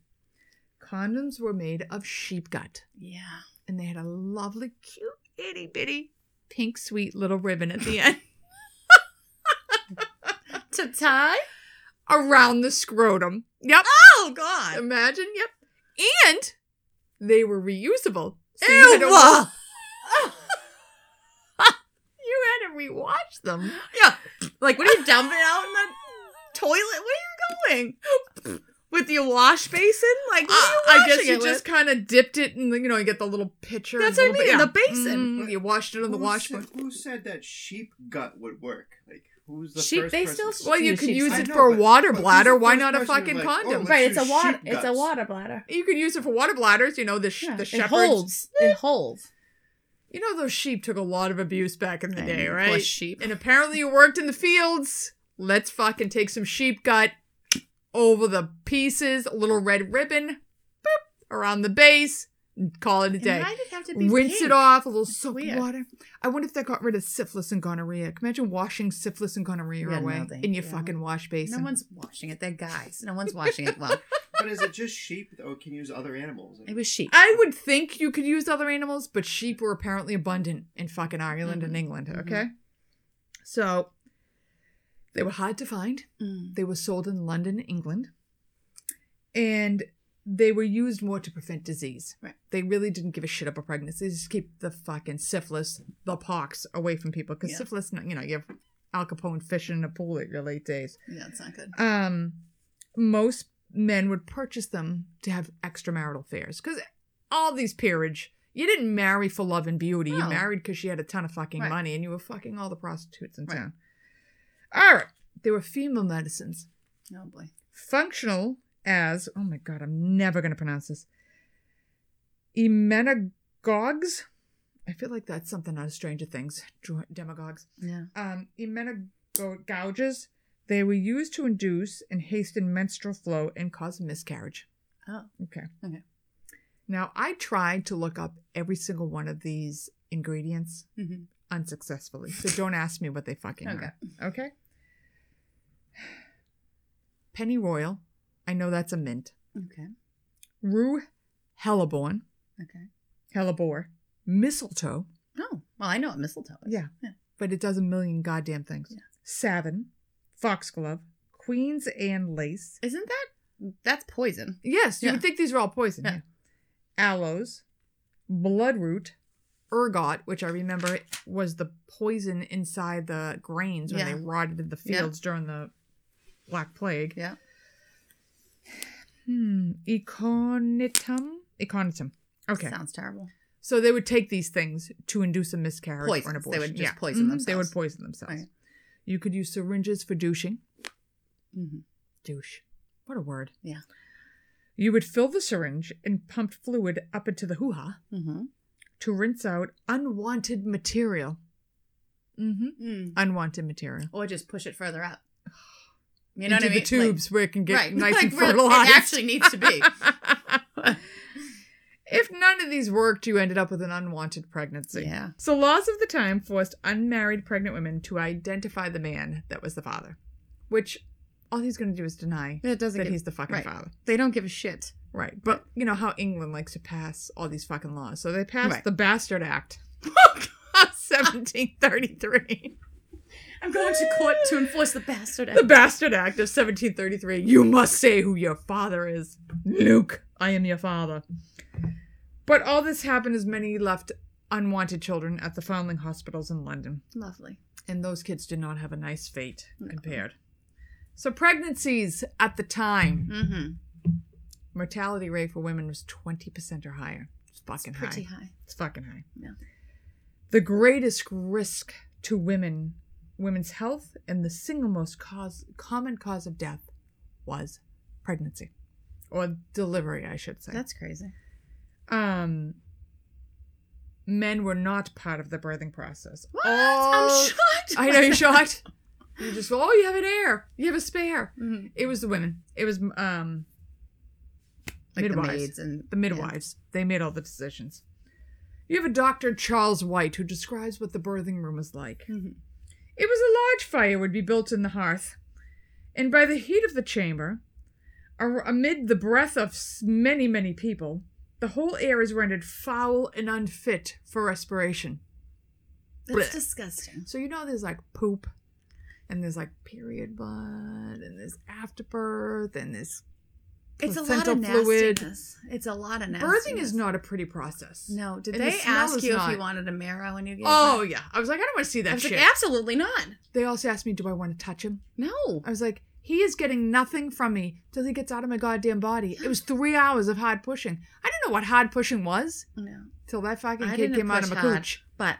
Condoms were made of sheep gut. Yeah. And they had a lovely, cute, itty bitty, pink, sweet little ribbon at the end. To tie? Around the scrotum. Yep. Oh, God. Imagine. Yep. And they were reusable. So Ew! You had, to, oh. you rewatch them. Yeah. Like, what are you dumping out in the toilet? Where are you going? With your wash basin? Like, what are you uh, I guess you just kind of dipped it and, you know, you get the little pitcher. That's what I mean, ba- yeah. in the basin. Mm-hmm. You washed it in the wash. Said, who said that sheep gut would work? Like, who's the sheep, first they person? Still, well, you could use it know, for but, a water but bladder. Why not a fucking like, condom? Oh, right, it's a water it's a water bladder. You could use it for water bladders. You know, the, sh- yeah, the shepherds. It holds. It holds. You know, those sheep took a lot of abuse back in the and day, right? Sheep. And apparently you worked in the fields. Let's fucking take some sheep gut over the pieces, a little red ribbon, boop, around the base, and call it a day. And why did it have to be rinse pink? It off, a little That's soap weird. Water. I wonder if that got rid of syphilis and gonorrhea. Imagine washing syphilis and gonorrhea yeah, away no, in your yeah. fucking wash basin. No one's washing it. They're guys. No one's washing it well. But is it just sheep, or can you use other animals? It was sheep. I would think you could use other animals, but sheep were apparently abundant in fucking Ireland mm-hmm. and England, okay? Mm-hmm. So... they were hard to find. Mm. They were sold in London, England. And they were used more to prevent disease. Right. They really didn't give a shit about pregnancy. They just keep the fucking syphilis, the pox, away from people. Because yeah. syphilis, you know, you have Al Capone fishing in a pool at your late days. Yeah, it's not good. Um, most men would purchase them to have extramarital affairs. Because all these peerage, you didn't marry for love and beauty. No. You married because you had a ton of fucking right. money and you were fucking all the prostitutes in right. town. All right. There were female medicines. Oh, boy. Functional as, oh, my God, I'm never going to pronounce this. Emmenagogues. I feel like that's something out of Stranger Things. Demagogues. Yeah. Um, Emmenagogues. They were used to induce and hasten menstrual flow and cause miscarriage. Oh. Okay. Okay. Now, I tried to look up every single one of these ingredients. Mm-hmm. Unsuccessfully. So don't ask me what they fucking okay. are. Okay. Pennyroyal. I know that's a mint. Okay. Rue Helleborn. Okay. Hellebore. Mistletoe. Oh, well, I know what mistletoe is. Yeah. yeah. But it does a million goddamn things. Yeah. Savin. Foxglove. Queen's Anne lace. Isn't that? That's poison. Yes. You yeah. would think these are all poison. Yeah. yeah. Aloes. Bloodroot. Ergot, which I remember was the poison inside the grains when yeah. they rotted in the fields yeah. during the Black Plague. Yeah. Hmm. Econitum? Econitum. Okay. Sounds terrible. So they would take these things to induce a miscarriage Poisons. Or an abortion. They would just yeah. poison mm-hmm. themselves. They would poison themselves. Okay. You could use syringes for douching. Mm-hmm. Douche. What a word. Yeah. You would fill the syringe and pump fluid up into the hoo-ha. Mm-hmm. To rinse out unwanted material. Mm-hmm. Mm. Unwanted material. Or just push it further up. You know Into what I mean? The tubes like, where it can get right. nice like and fertilized. It actually needs to be. If none of these worked, you ended up with an unwanted pregnancy. Yeah. So laws of the time forced unmarried pregnant women to identify the man that was the father. Which all he's going to do is deny it doesn't that give, he's the fucking right. father. They don't give a shit. Right. But you know how England likes to pass all these fucking laws. So they passed right. the Bastard Act. seventeen thirty-three. I'm going to court to enforce the Bastard Act. The Bastard Act of seventeen thirty-three. You must say who your father is. Luke, I am your father. But all this happened as many left unwanted children at the foundling hospitals in London. Lovely. And those kids did not have a nice fate no. compared. So pregnancies at the time. Mm-hmm. Mortality rate for women was twenty percent or higher. It's fucking high. It's pretty high. high. It's fucking high. Yeah. The greatest risk to women, women's health, and the single most cause, common cause of death was pregnancy. Or delivery, I should say. That's crazy. Um, men were not part of the birthing process. What? Oh, I'm shocked. I know you're shocked. You just go, oh, you have an heir. You have a spare. Mm-hmm. It was the women. It was... um. Like midwives. The maids and the midwives. Yeah. They made all the decisions. You have a Doctor Charles White who describes what the birthing room was like. Mm-hmm. It was a large fire would be built in the hearth, and by the heat of the chamber, amid the breath of many, many people, the whole air is rendered foul and unfit for respiration. That's Blech. Disgusting. So you know there's like poop, and there's like period blood, and there's afterbirth, and there's It's a lot of fluid. nastiness. It's a lot of nastiness. Birthing is not a pretty process. No. Did and they the ask you not. if you wanted a marrow when you gave Oh, birth? yeah. I was like, I don't want to see that shit. I was shit. like, absolutely not. They also asked me, do I want to touch him? No. I was like, he is getting nothing from me till he gets out of my goddamn body. It was three hours of hard pushing. I didn't know what hard pushing was. No. Till that fucking I kid came out of my hard, cooch. But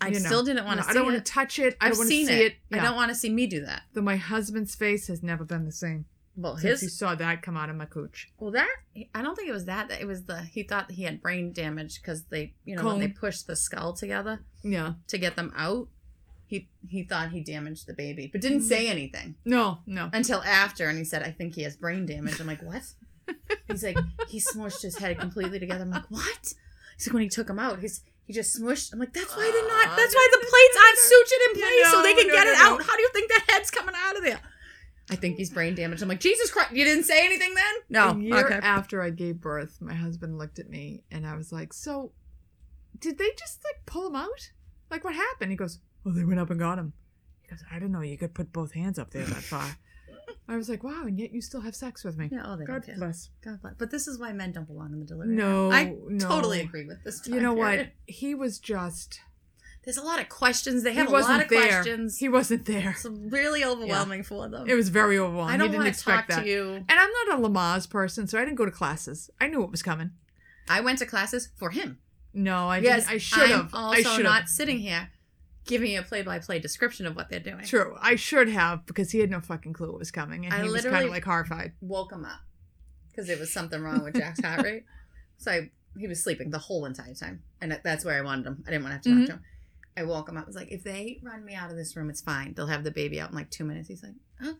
I you know, still didn't want to no, see it. I don't want to touch it. I've I don't want to see it. it. No. I don't want to see me do that. Though my husband's face has never been the same. Well, Since his... he saw that come out of my cooch. Well, that... I don't think it was that. It was the... He thought he had brain damage because they... You know, Cone. when they pushed the skull together... Yeah. To get them out, he he thought he damaged the baby, but didn't say anything. No, no. Until after, and he said, I think he has brain damage. I'm like, what? He's like, he smushed his head completely together. I'm like, what? He's like, when he took him out, he's... He just smushed. I'm like, that's why they're not... That's why the plates aren't sutured in place, you know, so they can no, get no, it no. out. How do you think that head's coming out of there? I think he's brain damaged. I'm like, Jesus Christ, you didn't say anything then? No. A year okay. after I gave birth, my husband looked at me and I was like, so did they just like pull him out? Like what happened? He goes, well, they went up and got him. He goes, I don't know. You could put both hands up there that far. I was like, wow, and yet you still have sex with me. Yeah, oh, they God don't bless. God bless. But this is why men don't belong in the delivery No, room. I no. totally agree with this. You know period. what? He was just... There's a lot of questions. They have a lot of there. questions. He wasn't there. It's really overwhelming yeah. for them. It was very overwhelming. I don't want to talk that. to you. And I'm not a Lamaze person, so I didn't go to classes. I knew what was coming. I went to classes for him. No, I yes, didn't. I should have. I'm also I should've. not sitting here giving you a play-by-play description of what they're doing. True. I should have, because he had no fucking clue what was coming. And I he was kind of like horrified. woke him up because there was something wrong with Jack's heart rate. So I, he was sleeping the whole entire time. And that's where I wanted him. I didn't want to have to mm-hmm. talk to him. I woke him up. I was like, if they run me out of this room, it's fine. They'll have the baby out in like two minutes. He's like, huh?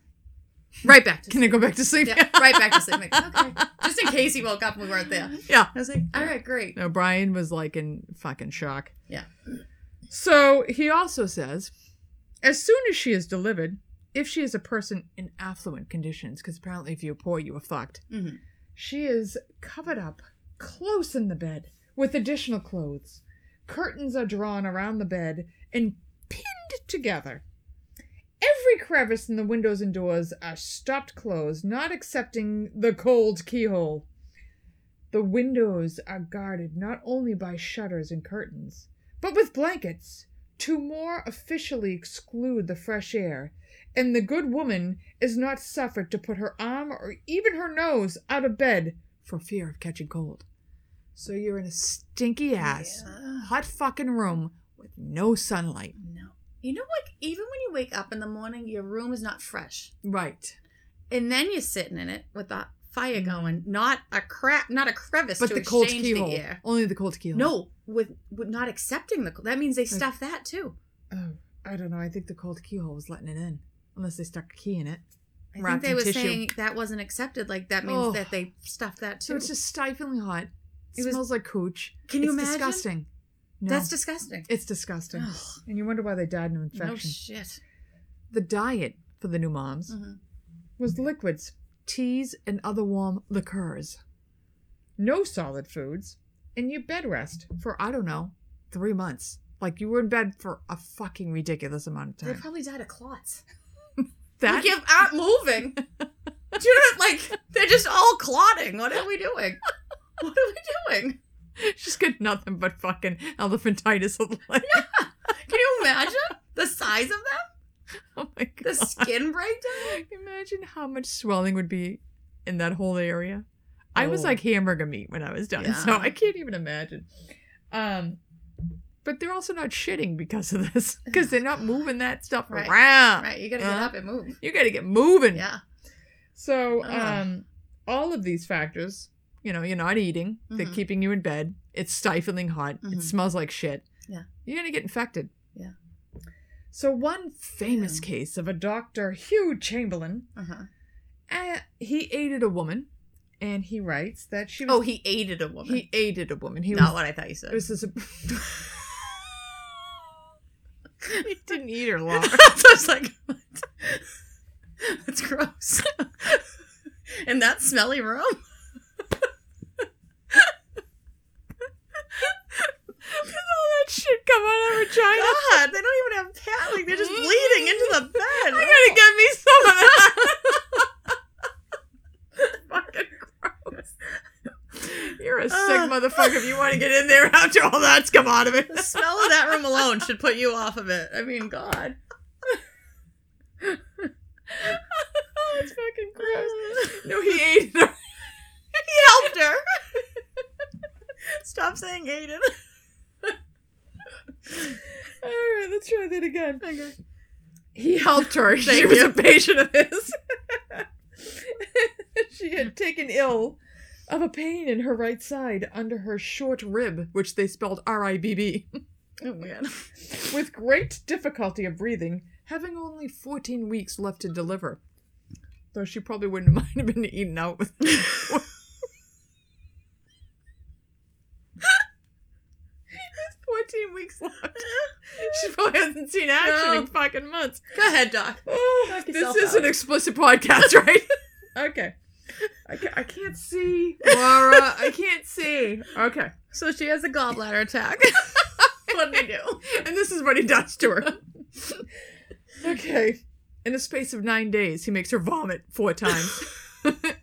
Right back to Can sleep. Can I go back to sleep? Yeah, right back to sleep. Like, okay. Just in case he woke up and we weren't there. Yeah. I was like, all yeah. right, great. No, Brian was like in fucking shock. Yeah. So he also says, as soon as she is delivered, if she is a person in affluent conditions, because apparently if you're poor, you are fucked, mm-hmm. she is covered up close in the bed with additional clothes. Curtains are drawn around the bed and pinned together. Every crevice in the windows and doors are stopped closed, not excepting the cold keyhole. The windows are guarded not only by shutters and curtains, but with blankets to more officially exclude the fresh air, and the good woman is not suffered to put her arm or even her nose out of bed for fear of catching cold. So you're in a stinky ass, yeah. hot fucking room with no sunlight. No. You know what? Even when you wake up in the morning, your room is not fresh. Right. And then you're sitting in it with the fire going, not a crap, not a crevice but to the exchange cold keyhole. the air. Only the cold keyhole. No, with, with not accepting the cold. That means they stuff like, that too. Oh, I don't know. I think the cold keyhole was letting it in, unless they stuck a key in it. I think they were tissue. saying that wasn't accepted. Like that means oh. that they stuffed that too. So it's just stiflingly hot. It was, smells like cooch. Can you it's imagine? It's disgusting. No. That's disgusting. It's disgusting. Ugh. And you wonder why they died in an infection. No shit. The diet for the new moms mm-hmm. was liquids, teas, and other warm liqueurs. No solid foods. And you bed rest for, I don't know, three months. Like, you were in bed for a fucking ridiculous amount of time. They probably died of clots. That? You aren't moving. Do you know, like, they're just all clotting. What are we doing? What are we doing? She's got nothing but fucking elephantitis of life. Yeah. Can you imagine the size of them? Oh my God. The skin breakdown? Imagine how much swelling would be in that whole area. Oh. I was like hamburger meat when I was done, yeah. so I can't even imagine. Um, but they're also not shitting because of this, because they're not moving that stuff right. around. Right, you gotta get uh, up and move. You gotta get moving. Yeah. So, um, uh. all of these factors... You know, you're not eating. Mm-hmm. They're keeping you in bed. It's stifling hot. Mm-hmm. It smells like shit. Yeah. You're going to get infected. Yeah. So one famous yeah. case of a Doctor Hugh Chamberlain, uh-huh. uh, he aided a woman, and he writes that she was... Oh, he aided a woman. He aided a woman. He not was, what I thought you said. It was this... He didn't eat her, Laura. I was like, what? That's gross. In that smelly room? Shit come out of her vagina. God, they don't even have pads. Like, they're just bleeding into the bed. I gotta oh. get me some of that. You're a uh, sick motherfucker if you want to get in there after all that's come out of it. The smell of that room alone should put you off of it. I mean, God. That's fucking gross. No, he ate her. He helped her. Stop saying ate him. All right, let's try that again. Okay. He helped her. She Thank was you. a patient of his. She had taken ill of a pain in her right side under her short rib, which they spelled R I B B. Oh, man. With great difficulty of breathing, having only fourteen weeks left to deliver. Though she probably wouldn't mind have been eaten out with. fourteen weeks left. She probably hasn't seen action no. in fucking months. Go ahead, Doc. Oh, this is out. an explicit podcast, right? Okay. I, ca- I can't see, Laura. I can't see. Okay. So she has a gallbladder attack. What do we do? And this is what he does to her. Okay. In a space of nine days, he makes her vomit four times.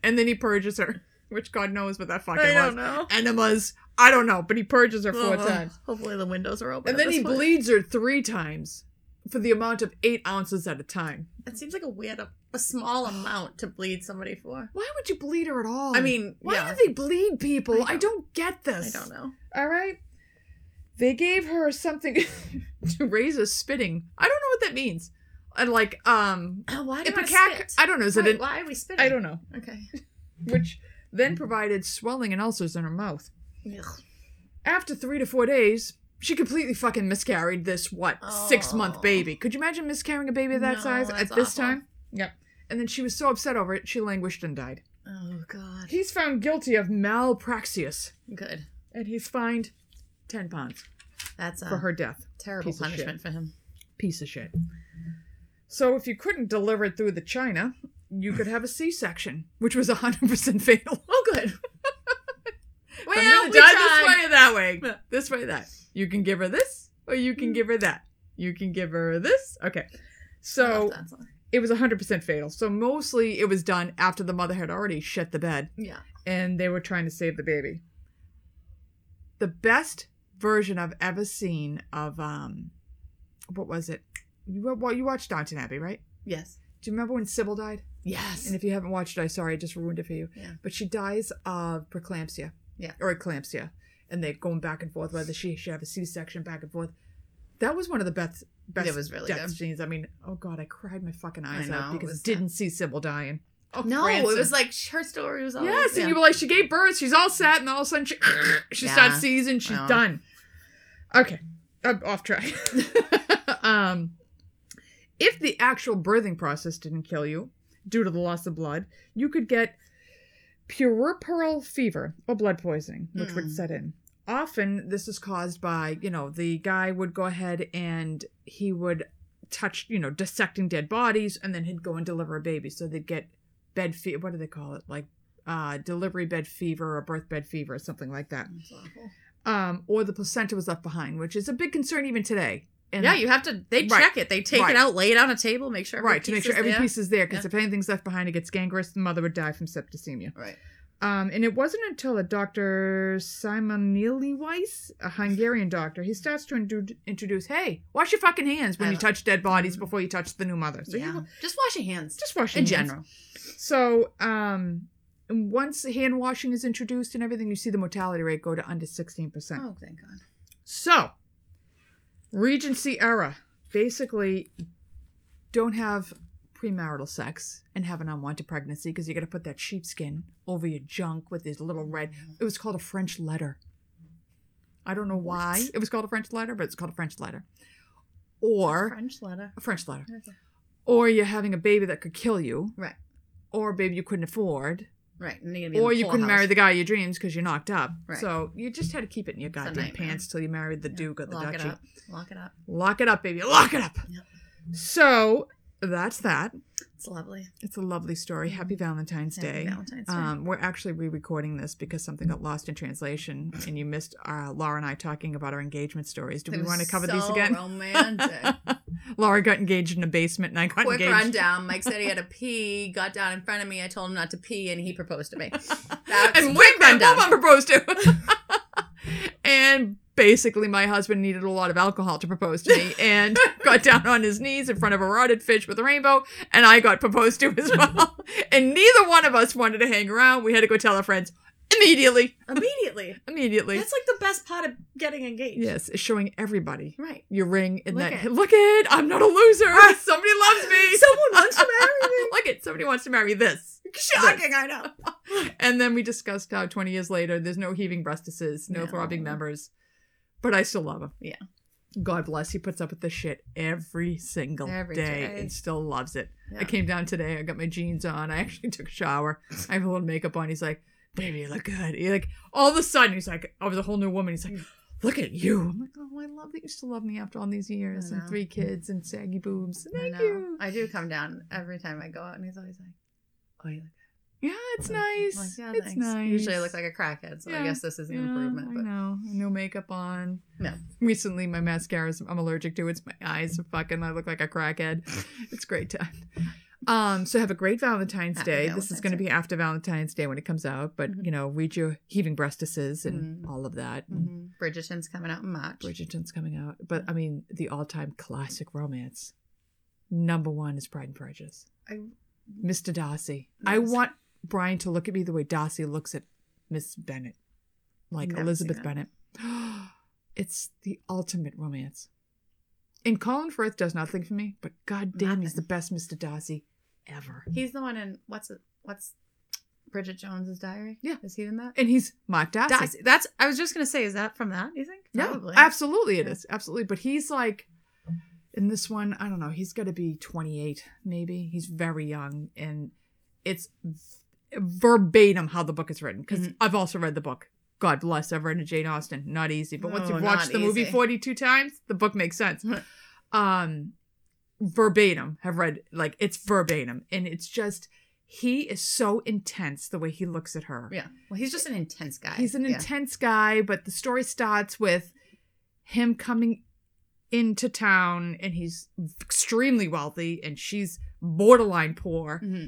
And then he purges her, which God knows what that fucking was. I don't was. know. Enemas. I don't know, but he purges her four oh, times. Hopefully the windows are open. And then he point. bleeds her three times for the amount of eight ounces at a time. That seems like a weird, a, a small amount to bleed somebody for. Why would you bleed her at all? I mean, why yeah. do they bleed people? I, I don't get this. I don't know. All right. They gave her something to raise a spitting. I don't know what that means. And like, um, oh, why do I spit? I don't know. Is why, it an, why are we spitting? I don't know. Okay. Which then provided swelling and ulcers in her mouth. Ugh. After three to four days, she completely fucking miscarried this, what, oh. six-month baby. Could you imagine miscarrying a baby of that no, size at this awful. time? Yep. And then she was so upset over it, she languished and died. Oh, God. He's found guilty of malpraxis. Good. And he's fined ten pounds. That's a for her death. Terrible Piece punishment for him. Piece of shit. So if you couldn't deliver it through the China, you could have a C-section, which was one hundred percent fatal. Oh, good. Well, I'm gonna die this way or that way. Yeah. This way or that. You can give her this, or you can give her that. You can give her this. Okay. So it was one hundred percent fatal. So mostly it was done after the mother had already shit the bed. Yeah. And they were trying to save the baby. The best version I've ever seen of, um, what was it? You, well, you watched Downton Abbey, right? Yes. Do you remember when Sybil died? Yes. And if you haven't watched it, I'm sorry, I just ruined it for you. Yeah. But she dies of preeclampsia. Yeah. Or eclampsia. And they're going back and forth whether she should have a C-section back and forth. That was one of the best, best it was really death good. scenes. I mean, oh God, I cried my fucking eyes know, out because I didn't sad. see Sybil dying. Oh, no, Branson. It was like her story was all Yes, yeah. and you were like, she gave birth, she's all set, and then all of a sudden she, she yeah. starts seizing, she's oh. done. Okay, I'm off track. um, if the actual birthing process didn't kill you due to the loss of blood, you could get puerperal fever or blood poisoning, which mm. would set in. Often this is caused by, you know, the guy would go ahead and he would touch, you know, dissecting dead bodies, and then he'd go and deliver a baby. So they'd get bed fever. What do they call it? Like uh, delivery bed fever or birth bed fever or something like that. That's awful. Um, or the placenta was left behind, which is a big concern even today. And yeah, you have to, they right, check it. They take right. it out, lay it on a table, make sure every right, piece to make sure is every there. piece is there, because yeah. if anything's left behind, it gets gangrenous, the mother would die from septicemia. Right. Um, and it wasn't until a Doctor Simon Neely-Weiss, a Hungarian doctor, he starts to indu- introduce, hey, wash your fucking hands when you touch dead bodies before you touch the new mother. So yeah. you, just wash your hands. Just wash your in hands. In general. So um, once hand washing is introduced and everything, you see the mortality rate go to under sixteen percent. Oh, thank God. So. Regency era. Basically, don't have premarital sex and have an unwanted pregnancy because you got to put that sheepskin over your junk with this little red. It was called a French letter. I don't know why what? it was called a French letter, but it's called a French letter. Or a French letter. A French letter. Okay. Or you're having a baby that could kill you. Right. Or a baby you couldn't afford. Right. And you're be or you couldn't house. marry the guy of your dreams because you're knocked up. Right. So you just had to keep it in your goddamn pants till you married the yeah. Duke or the Lock duchy. It up. Lock it up. Lock it up, baby. Lock it up. Yep. So that's that. It's lovely. It's a lovely story. Happy Valentine's Happy Day. Valentine's Day. Um, we're actually re-recording this because something got lost in translation and you missed uh, Laura and I talking about our engagement stories. Do it we want to cover so these again? Romantic. Laura got engaged in a basement and I got Quick engaged. Quick rundown. Mike said he had to pee, got down in front of me. I told him not to pee and he proposed to me. That's and Wick that woman proposed to. And basically my husband needed a lot of alcohol to propose to me and got down on his knees in front of a rotted fish with a rainbow and I got proposed to as well. And neither one of us wanted to hang around. We had to go tell our friends. Immediately. Immediately. Immediately. That's like the best part of getting engaged. Yes, is showing everybody right. your ring and look that, it. Look it, I'm not a loser. Somebody loves me. Someone wants to marry me. Look it, somebody wants to marry this. Shocking, this. I know. And then we discussed how twenty years later, there's no heaving breastises, no, no. throbbing members, but I still love him. Yeah. God bless. He puts up with this shit every single every day, day and still loves it. Yeah. I came down today. I got my jeans on. I actually took a shower. I have a little makeup on. He's like, baby, you look good. He like, all of a sudden, he's like, I was a whole new woman. He's like, look at you. I'm like, oh, I love that you still love me after all these years and three kids and saggy boobs. Thank I know. you. I do come down every time I go out, and he's always like, oh, you look good. Yeah, it's nice. Like, yeah, it's thanks. nice. Usually I look like a crackhead, so yeah. I guess this is an yeah, improvement. But. I know. No makeup on. No. Recently, my mascaras I'm allergic to. It's my eyes. Fucking, I look like a crackhead. It's great time. Um, so have a great Valentine's Happy Day. Valentine's this is going to be after Valentine's Day when it comes out. But, mm-hmm. you know, read your heaving breastises and mm-hmm. all of that. Mm-hmm. Bridgerton's coming out in March. Bridgerton's coming out. But, I mean, the all-time classic romance. Number one is Pride and Prejudice. I... Mister Darcy. Yes. I want Brian to look at me the way Darcy looks at Miss Bennet. Like Never Elizabeth Bennet. It's the ultimate romance. And Colin Firth does nothing for me, but goddamn, nothing. He's the best Mister Darcy. Ever. He's the one in what's it, what's Bridget Jones's Diary? Yeah, is he in that? And he's Mark Darcy. Darcy. That's I was just gonna say, is that from that? You think? Probably. Yeah, absolutely, it yeah. is absolutely. But he's like in this one, I don't know. He's got to be twenty-eight, maybe. He's very young, and it's verbatim how the book is written. Because mm-hmm. I've also read the book. God bless. I've read a Jane Austen. Not easy, but once oh, you've watched the easy. movie forty-two times, the book makes sense. um. Verbatim have read like it's verbatim and it's just he is so intense the way he looks at her. Yeah, well, he's just an intense guy. He's an yeah. intense guy, but the story starts with him coming into town and he's extremely wealthy and she's borderline poor. Mm-hmm.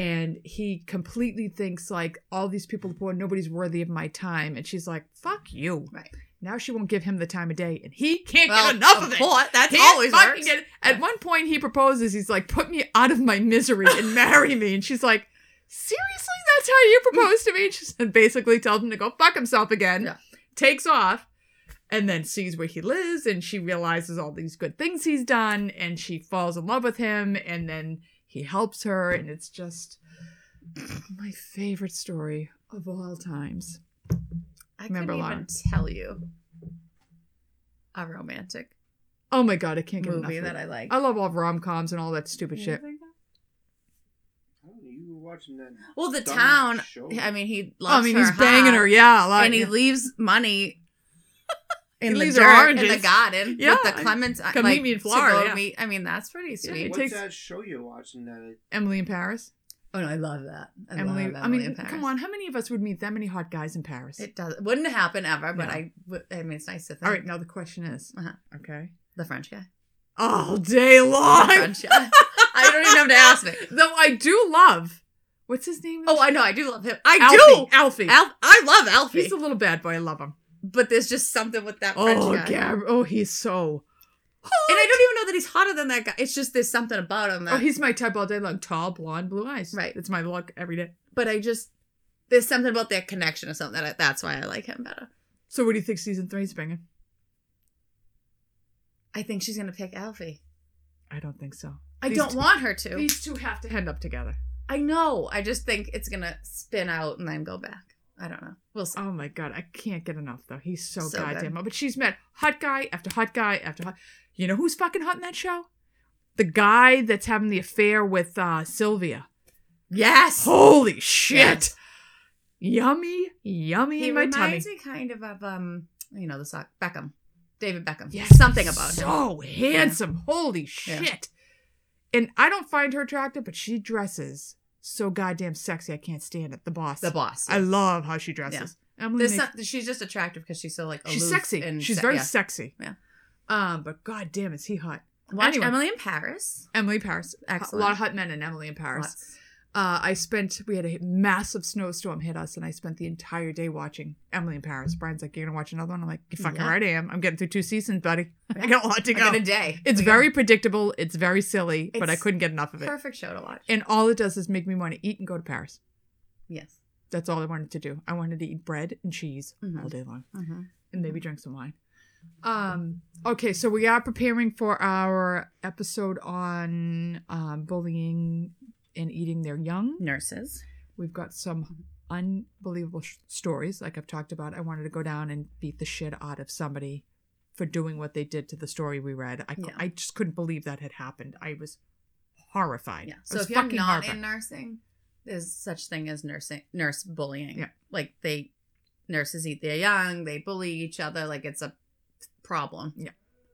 And he completely thinks like all these people are poor, nobody's worthy of my time. And she's like, fuck you. Right. Now she won't give him the time of day, and he can't well, get enough of it. Course, that's he always works. Get, at yeah. one point, he proposes. He's like, put me out of my misery and marry me. And she's like, seriously? That's how you propose to me? And she said, basically tells him to go fuck himself again, yeah. takes off, and then sees where he lives, and she realizes all these good things he's done, and she falls in love with him, and then he helps her, and it's just my favorite story of all times. I Remember couldn't Lauren. even tell you a romantic Oh my God, I can't get movie that I like. I love all rom-coms and all that stupid you shit. Like that? Oh, you were watching that. Well, the town, show. I mean, he loves her I mean, her he's hot, banging her, yeah. Lot, and he yeah. leaves money in he the leaves dirt, her oranges. In the garden yeah, with the Clements. Come like, meet me in Florida. Yeah. Meet, I mean, that's pretty sweet. Yeah, What's takes... that show you're watching? That Emily in Paris. Oh, no, I love that. I Emily, love Emily I mean, in Paris. Come on. How many of us would meet that many hot guys in Paris? It does. Wouldn't happen ever, but no. I, I mean, it's nice to think. All right, now the question is. Uh-huh. Okay. The French guy. All day long. The French guy. I don't even have to ask me. Though I do love, what's his name? Oh, I know. I do love him. I Alfie. do. Alfie. Alf- I love Alfie. He's a little bad boy. I love him. But there's just something with that French oh, guy. Gab- oh, he's so... Hot. And I don't even know that he's hotter than that guy. It's just there's something about him. That... Oh, he's my type all day long. Tall, blonde, blue eyes. Right. It's my look every day. But I just, there's something about their connection or something. That I, that's why I like him better. So what do you think season three's bringing? I think she's going to pick Alfie. I don't think so. I these don't two, want her to. These two have to end up together. I know. I just think it's going to spin out and then go back. I don't know. We'll see. Oh, my God. I can't get enough, though. He's so, so goddamn hot. But she's met hot guy after hot guy after hot. You know who's fucking hot in that show? The guy that's having the affair with uh, Sylvia. Yes. Holy shit. Yes. Yummy, yummy he in my tummy. He reminds me kind of of, um, you know, the sock. Beckham. David Beckham. Yes. Something about so him. So handsome. Yeah. Holy shit. Yeah. And I don't find her attractive, but she dresses so goddamn sexy. I can't stand it. The boss. The boss. Yes. I love how she dresses. Yeah. Emily makes... not, she's just attractive because she's so like aloof. She's sexy. And she's se- very yeah. sexy. Yeah. Um, but goddamn, is he hot. Watch anyway. Emily in Paris. Emily in Paris. Excellent. A lot of hot men in Emily in Paris. Lots. Uh, I spent, we had a massive snowstorm hit us, and I spent the entire day watching Emily in Paris. Brian's like, you're going to watch another one? I'm like, you're fucking yeah. right I am. I'm getting through two seasons, buddy. I got a lot to go. I got a day. It's we very got... predictable. It's very silly, it's but I couldn't get enough of it. Perfect show to watch. And all it does is make me want to eat and go to Paris. Yes. That's all I wanted to do. I wanted to eat bread and cheese mm-hmm. all day long. Mm-hmm. And maybe drink some wine. Um, okay, so we are preparing for our episode on um, bullying and eating their young. Nurses. We've got some unbelievable sh- stories, like I've talked about. I wanted to go down and beat the shit out of somebody for doing what they did to the story we read. I, yeah. I just couldn't believe that had happened. I was horrified. Yeah. So if you're not horrified. In nursing, there's such thing as nursing nurse bullying. Yeah. Like they nurses eat their young, they bully each other, like it's a problem. Yeah.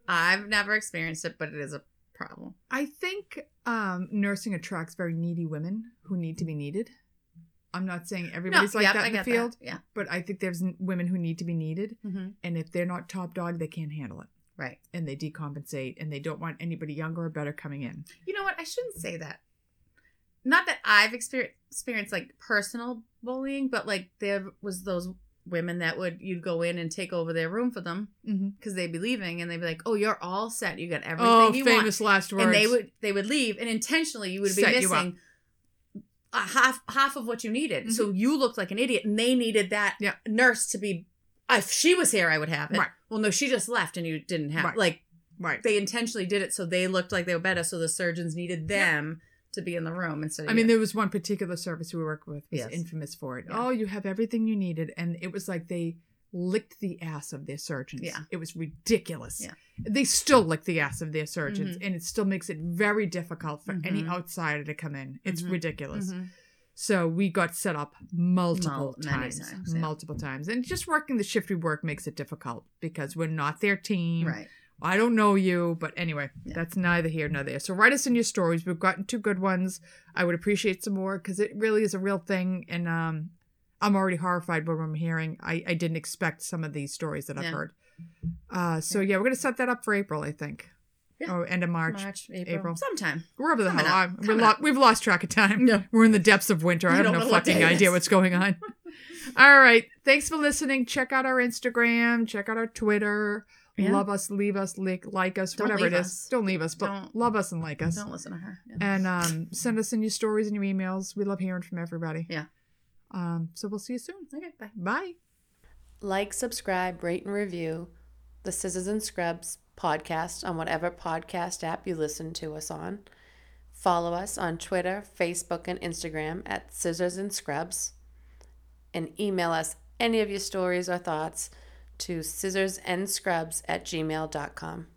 I've never experienced it, but it is a problem. I think um, nursing attracts very needy women who need to be needed. I'm not saying everybody's no, like yep, that in I the field, that. Yeah. But I think there's women who need to be needed, mm-hmm. and if they're not top dog, they can't handle it. Right. And they decompensate, and they don't want anybody younger or better coming in. You know what? I shouldn't say that. Not that I've experienced, experienced like personal bullying, but like there was those women that would you'd go in and take over their room for them because mm-hmm. they'd be leaving and they'd be like, "Oh, you're all set. You got everything oh, you want." Oh, famous last words. And they would they would leave and intentionally you would be set missing a half half of what you needed. Mm-hmm. So you looked like an idiot, and they needed that yeah. nurse to be. If she was here, I would have it. Right. Well, no, she just left, and you didn't have right. like. Right. They intentionally did it so they looked like they were better. So the surgeons needed them. Yeah. To be in the room instead of I mean, you. There was one particular service we worked with was yes. infamous for it. Yeah. Oh, you have everything you needed. And it was like they licked the ass of their surgeons. Yeah. It was ridiculous. Yeah. They still lick the ass of their surgeons. Mm-hmm. And it still makes it very difficult for mm-hmm. any outsider to come in. It's mm-hmm. ridiculous. Mm-hmm. So we got set up multiple Mul- times. times yeah. Multiple times. And just working the shift we work makes it difficult because we're not their team. Right. I don't know you, but anyway, yeah. that's neither here nor there. So write us in your stories. We've gotten two good ones. I would appreciate some more because it really is a real thing. And um, I'm already horrified by what I'm hearing. I, I didn't expect some of these stories that I've yeah. heard. Uh, so yeah, we're going to set that up for April, I think. Yeah. Or end of March. March, April. April. Sometime. Wherever the Coming hell I'm. We lo- we've lost track of time. No. We're in the depths of winter. I you have no fucking idea what's going on. All right. Thanks for listening. Check out our Instagram. Check out our Twitter. Yeah. Love us, leave us, like, like us, Don't whatever it is. Us. Don't leave us, but Don't. love us and like us. Don't listen to her. Yeah. And um, send us in your stories and your emails. We love hearing from everybody. Yeah. Um, so we'll see you soon. Okay, bye. Bye. Like, subscribe, rate, and review the Sisters and Scrubs podcast on whatever podcast app you listen to us on. Follow us on Twitter, Facebook, and Instagram at Sisters and Scrubs. And email us any of your stories or thoughts to scissors and scrubs at gmail dot com.